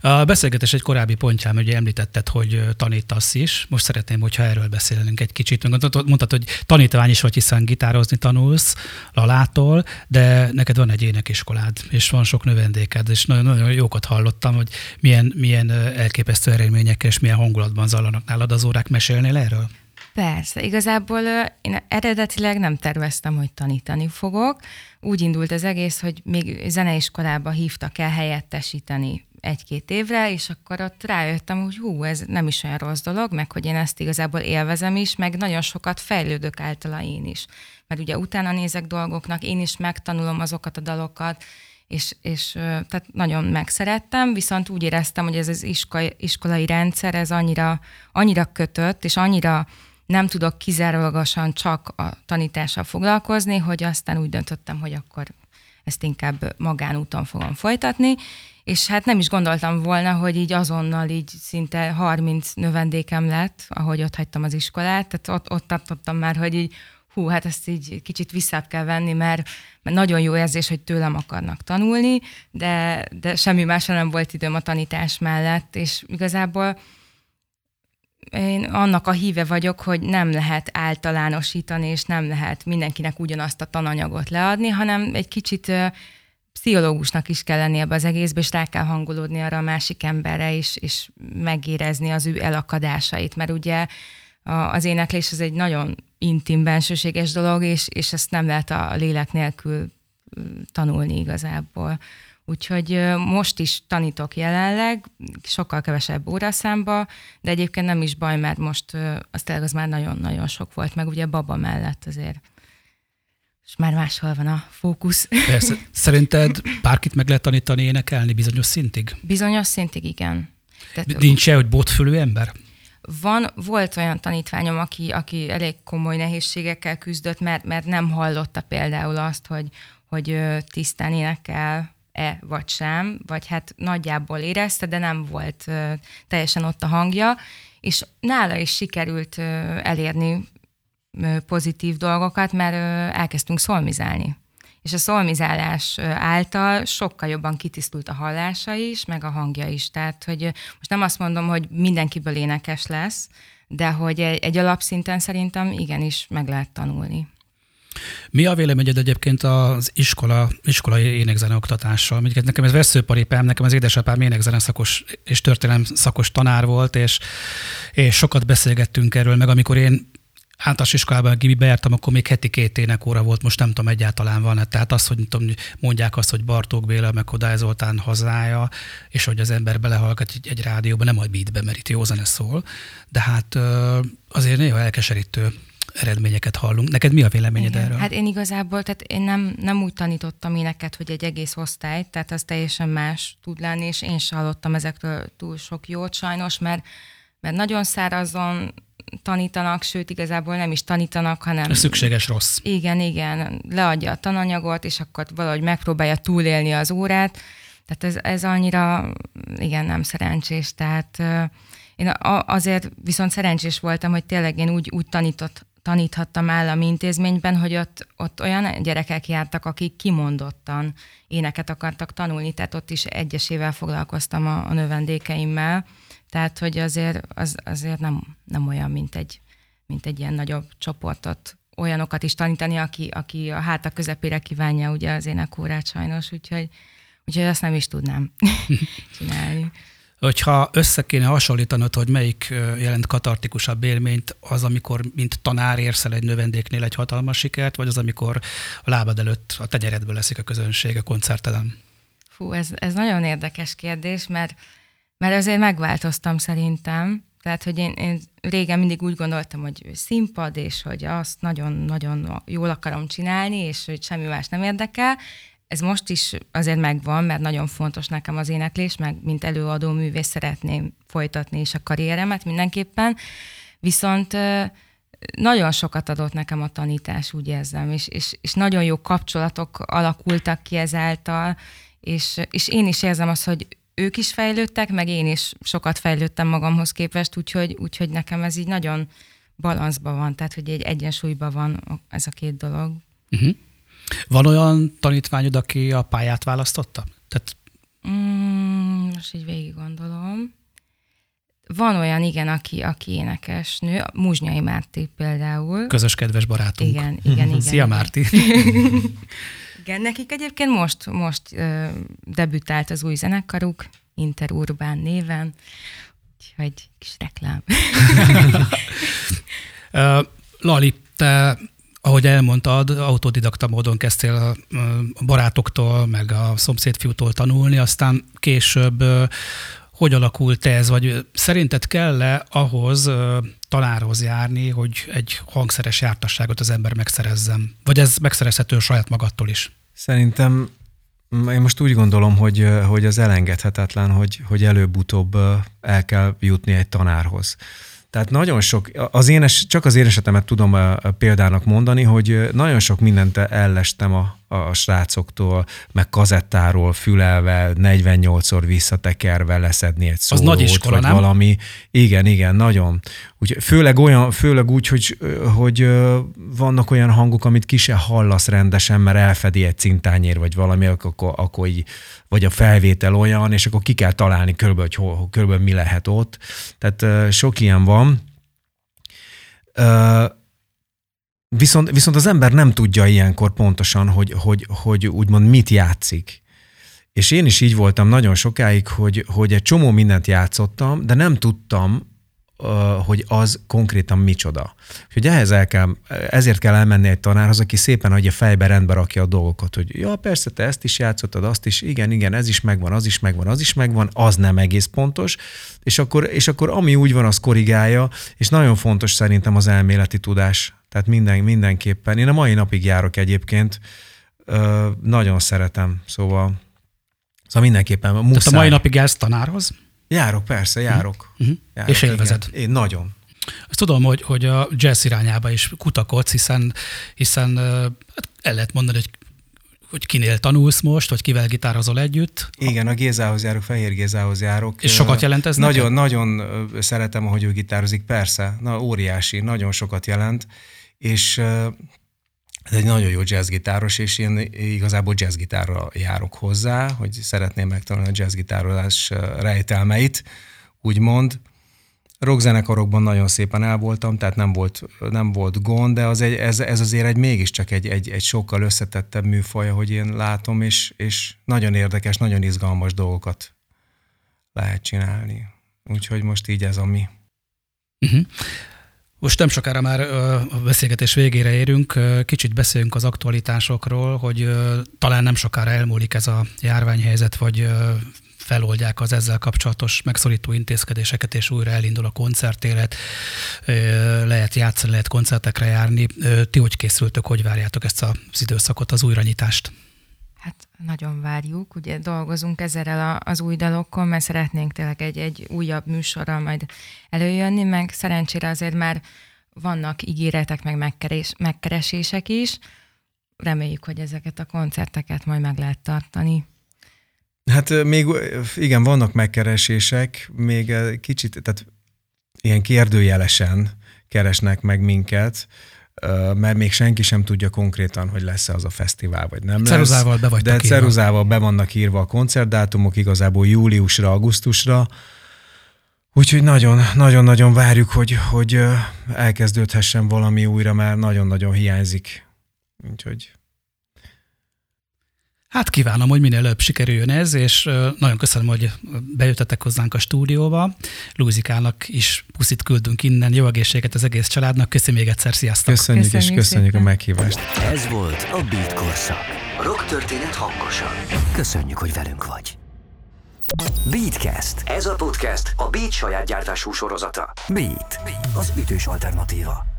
A beszélgetés egy korábbi pontján ugye említetted, hogy tanítasz is. Most szeretném, hogyha erről beszélünk egy kicsit. Mondtad, hogy tanítvány is vagy, hiszen gitározni tanulsz Lalától, de neked van egy énekiskolád, és van sok növendéked, és nagyon-nagyon jókat hallottam, hogy milyen, milyen elképesztő eredményekkel és milyen hangulatban zajlanak nálad az órák. Mesélnél erről? Persze, igazából én eredetileg nem terveztem, hogy tanítani fogok. Úgy indult az egész, hogy még zeneiskolába hívtak el helyettesíteni egy-két évre, és akkor ott rájöttem, hogy hú, ez nem is olyan rossz dolog, meg hogy én ezt igazából élvezem is, meg nagyon sokat fejlődök általa én is. Mert ugye utána nézek dolgoknak, én is megtanulom azokat a dalokat, és, és tehát nagyon megszerettem, viszont úgy éreztem, hogy ez az iskolai, iskolai rendszer, ez annyira, annyira kötött, és annyira nem tudok kizárólagosan csak a tanítással foglalkozni, hogy aztán úgy döntöttem, hogy akkor ezt inkább magánúton fogom folytatni, és hát nem is gondoltam volna, hogy így azonnal így szinte harminc növendékem lett, ahogy ott hagytam az iskolát, tehát ott, ott tartottam már, hogy így hú, hát ezt így kicsit vissza kell venni, mert, mert nagyon jó érzés, hogy tőlem akarnak tanulni, de, de semmi másra nem volt időm a tanítás mellett, és igazából én annak a híve vagyok, hogy nem lehet általánosítani, és nem lehet mindenkinek ugyanazt a tananyagot leadni, hanem egy kicsit pszichológusnak is kell lenni ebbe az egészbe, és rá kell hangolódni arra a másik emberre is, és megérezni az ő elakadásait, mert ugye az éneklés az egy nagyon intim, bensőséges dolog, és, és ezt nem lehet a lélek nélkül tanulni igazából. Úgyhogy most is tanítok jelenleg, sokkal kevesebb óraszámba, de egyébként nem is baj, mert most az tényleg az már nagyon-nagyon sok volt, meg ugye baba mellett azért. És már máshol van a fókusz. Persze. Szerinted bárkit meg lehet tanítani énekelni bizonyos szintig? Bizonyos szintig, igen. Tehát nincs-e, hogy botfülű ember? Van, volt olyan tanítványom, aki, aki elég komoly nehézségekkel küzdött, mert, mert nem hallotta például azt, hogy, hogy tisztán énekel e vagy sem, vagy hát nagyjából érezte, de nem volt ö, teljesen ott a hangja, és nála is sikerült ö, elérni ö, pozitív dolgokat, mert ö, elkezdtünk szolmizálni. És a szolmizálás által sokkal jobban kitisztult a hallása is, meg a hangja is. Tehát, hogy most nem azt mondom, hogy mindenkiből énekes lesz, de hogy egy, egy alapszinten szerintem igenis meg lehet tanulni. Mi a véleményed egyébként az iskola, iskolai énekzene oktatással? Mondjuk nekem ez veszőparipám, nekem az édesapám énekzene szakos és történelem szakos tanár volt, és, és sokat beszélgettünk erről, meg amikor én általános iskolában bejártam, akkor még heti két énekóra volt, most nem tudom, egyáltalán van. Tehát az, hogy tudom, mondják azt, hogy Bartók Béla, meg Kodály Zoltán hazája, és hogy az ember belehallgat egy, egy rádióba, nem majd beatbe, mert itt jó zene szól. De hát azért néha elkeserítő eredményeket hallunk. Neked mi a véleményed Igen. erről? Hát én igazából, tehát én nem, nem úgy tanítottam éneket, hogy egy egész osztályt, tehát az teljesen más tud lenni, és én sem hallottam ezektől túl sok jót sajnos, mert, mert nagyon szárazon tanítanak, sőt, igazából nem is tanítanak, hanem... Szükséges rossz. Igen, igen. Leadja a tananyagot, és akkor valahogy megpróbálja túlélni az órát. Tehát ez, ez annyira, igen, nem szerencsés. Tehát én azért viszont szerencsés voltam, hogy tényleg én úgy, úgy tanított, taníthattam állami intézményben, hogy ott, ott olyan gyerekek jártak, akik kimondottan éneket akartak tanulni, tehát ott is egyesével foglalkoztam a, a növendékeimmel. Tehát, hogy azért, az, azért nem, nem olyan, mint egy, mint egy ilyen nagyobb csoportot, olyanokat is tanítani, aki, aki a háta közepére kívánja ugye az énekórát sajnos, úgyhogy, úgyhogy azt nem is tudnám csinálni. Hogyha össze kéne hasonlítanod, hogy melyik jelent katartikusabb élményt, az, amikor mint tanár érsz el egy növendéknél egy hatalmas sikert, vagy az, amikor a lábad előtt a tenyeredből leszik a közönség a koncerteden? Fú, ez, ez nagyon érdekes kérdés, mert Mert azért megváltoztam szerintem, tehát, hogy én, én régen mindig úgy gondoltam, hogy színpad, és hogy azt nagyon-nagyon jól akarom csinálni, és hogy semmi más nem érdekel. Ez most is azért megvan, mert nagyon fontos nekem az éneklés, meg mint előadó művész szeretném folytatni is a karrieremet mindenképpen. Viszont nagyon sokat adott nekem a tanítás, úgy érzem, és, és, és nagyon jó kapcsolatok alakultak ki ezáltal, és, és én is érzem azt, hogy ők is fejlődtek, meg én is sokat fejlődtem magamhoz képest, úgyhogy, úgyhogy nekem ez így nagyon balanszban van, tehát hogy egy egyensúlyban van ez a két dolog. Uh-huh. Van olyan tanítványod, aki a pályát választotta? Tehát... Mm, most így végig gondolom. Van olyan, igen, aki, aki énekesnő, Muzsnyai Márti például. Közös kedves barátunk. Igen, igen, igen. Szia, igen. Márti! Igen, nekik egyébként most, most ö, debütált az új zenekaruk, Interurbán néven, úgyhogy kis reklám. Lali, te, ahogy elmondtad, autodidakta módon kezdtél a, a barátoktól, meg a szomszédfiútól tanulni, aztán később ö, hogy alakult ez, vagy szerinted kell-e ahhoz ö, tanárhoz járni, hogy egy hangszeres jártasságot az ember megszerezzem? Vagy ez megszerezhető saját magattól is? Szerintem, én most úgy gondolom, hogy, hogy az elengedhetetlen, hogy, hogy előbb-utóbb el kell jutni egy tanárhoz. Tehát nagyon sok, az énes, csak az énesetemet tudom példának mondani, hogy nagyon sok mindent ellestem a, a srácoktól, meg kazettáról fülelve, negyvennyolcszor visszatekerve leszedni egy szólót. Az nagy iskola, vagy nem? Valami. Igen, igen, nagyon. Úgy, főleg, olyan, főleg úgy, hogy, hogy vannak olyan hangok, amit ki se hallasz rendesen, mert elfedi egy cintányér, vagy valami, akkor, akkor így, vagy a felvétel olyan, és akkor ki kell találni körülbelül, hogy hol, körülbelül mi lehet ott. Tehát sok ilyen van. Ö- Viszont, viszont az ember nem tudja ilyenkor pontosan, hogy, hogy, hogy úgymond mit játszik. És én is így voltam nagyon sokáig, hogy, hogy egy csomó mindent játszottam, de nem tudtam, hogy az konkrétan micsoda. Úgyhogy ehhez el kell, ezért kell elmenni egy tanárhoz, aki szépen adja fejbe, rendbe rakja a dolgokat, hogy ja, persze, te ezt is játszottad, azt is, igen, igen, ez is megvan, az is megvan, az is megvan, az nem egész pontos, és akkor, és akkor ami úgy van, az korrigálja, és nagyon fontos szerintem az elméleti tudás. Tehát minden, mindenképpen. Én a mai napig járok egyébként. Ö, nagyon szeretem, szóval, szóval mindenképpen muszáj. Tehát a mai napig jársz tanárhoz? Járok, persze, járok. Uh-huh. járok És élvezed? Igen. Én nagyon. Azt tudom, hogy, hogy a jazz irányába is kutakodsz, hiszen, hiszen el lehet mondani, hogy hogy kinél tanulsz most, vagy kivel gitározol együtt. Igen, a Gézához járok, Fehér Gézához járok. És sokat jelent ez nagyon, nagyon szeretem, ahogy ő gitározik, persze. Na, óriási, nagyon sokat jelent, és ez egy nagyon jó jazzgitáros, és én igazából jazzgitárra járok hozzá, hogy szeretném megtanulni a jazzgitározás rejtelmeit, úgymond. Rockzenekarokban nagyon szépen el voltam, tehát nem volt, nem volt gond, de az egy, ez, ez azért egy, mégiscsak egy, egy, egy sokkal összetettebb műfaj, ahogy én látom, és, és nagyon érdekes, nagyon izgalmas dolgokat lehet csinálni. Úgyhogy most így ez a mi. Uh-huh. Most nem sokára már a beszélgetés végére érünk, kicsit beszélünk az aktualitásokról, hogy talán nem sokára elmúlik ez a járványhelyzet, vagy feloldják az ezzel kapcsolatos megszorító intézkedéseket, és újra elindul a koncertélet, lehet játszani, lehet koncertekre járni. Ti hogy készültök, hogy várjátok ezt az időszakot, az újranyitást? Hát nagyon várjuk, ugye dolgozunk ezzel az új dalokon, mert szeretnénk tényleg egy, egy újabb műsorral majd előjönni, meg szerencsére azért már vannak ígéretek, meg megkeres, megkeresések is. Reméljük, hogy ezeket a koncerteket majd meg lehet tartani. Hát még igen, vannak megkeresések, még kicsit, tehát ilyen kérdőjelesen keresnek meg minket, mert még senki sem tudja konkrétan, hogy lesz-e az a fesztivál, vagy nem lesz. Ceruzával be vagytok írva. De ceruzával be vannak írva a koncertdátumok igazából júliusra, augusztusra, úgyhogy nagyon-nagyon várjuk, hogy, hogy elkezdődhessen valami újra, mert nagyon-nagyon hiányzik. Úgyhogy... Hát kívánom, hogy minél előbb sikerüljön ez, és nagyon köszönöm, hogy bejöttetek hozzánk a stúdióba. Lúzikának is puszit küldünk innen, jó egészséget az egész családnak. Köszi még egyszer, sziasztok! Köszönjük, köszönjük és köszönjük szépen a meghívást! Ez volt a Beatkorszak. Rock történet hangosan. Köszönjük, hogy velünk vagy! Beatcast. Ez a podcast a Beat saját gyártású sorozata. Beat. Az ütős alternatíva.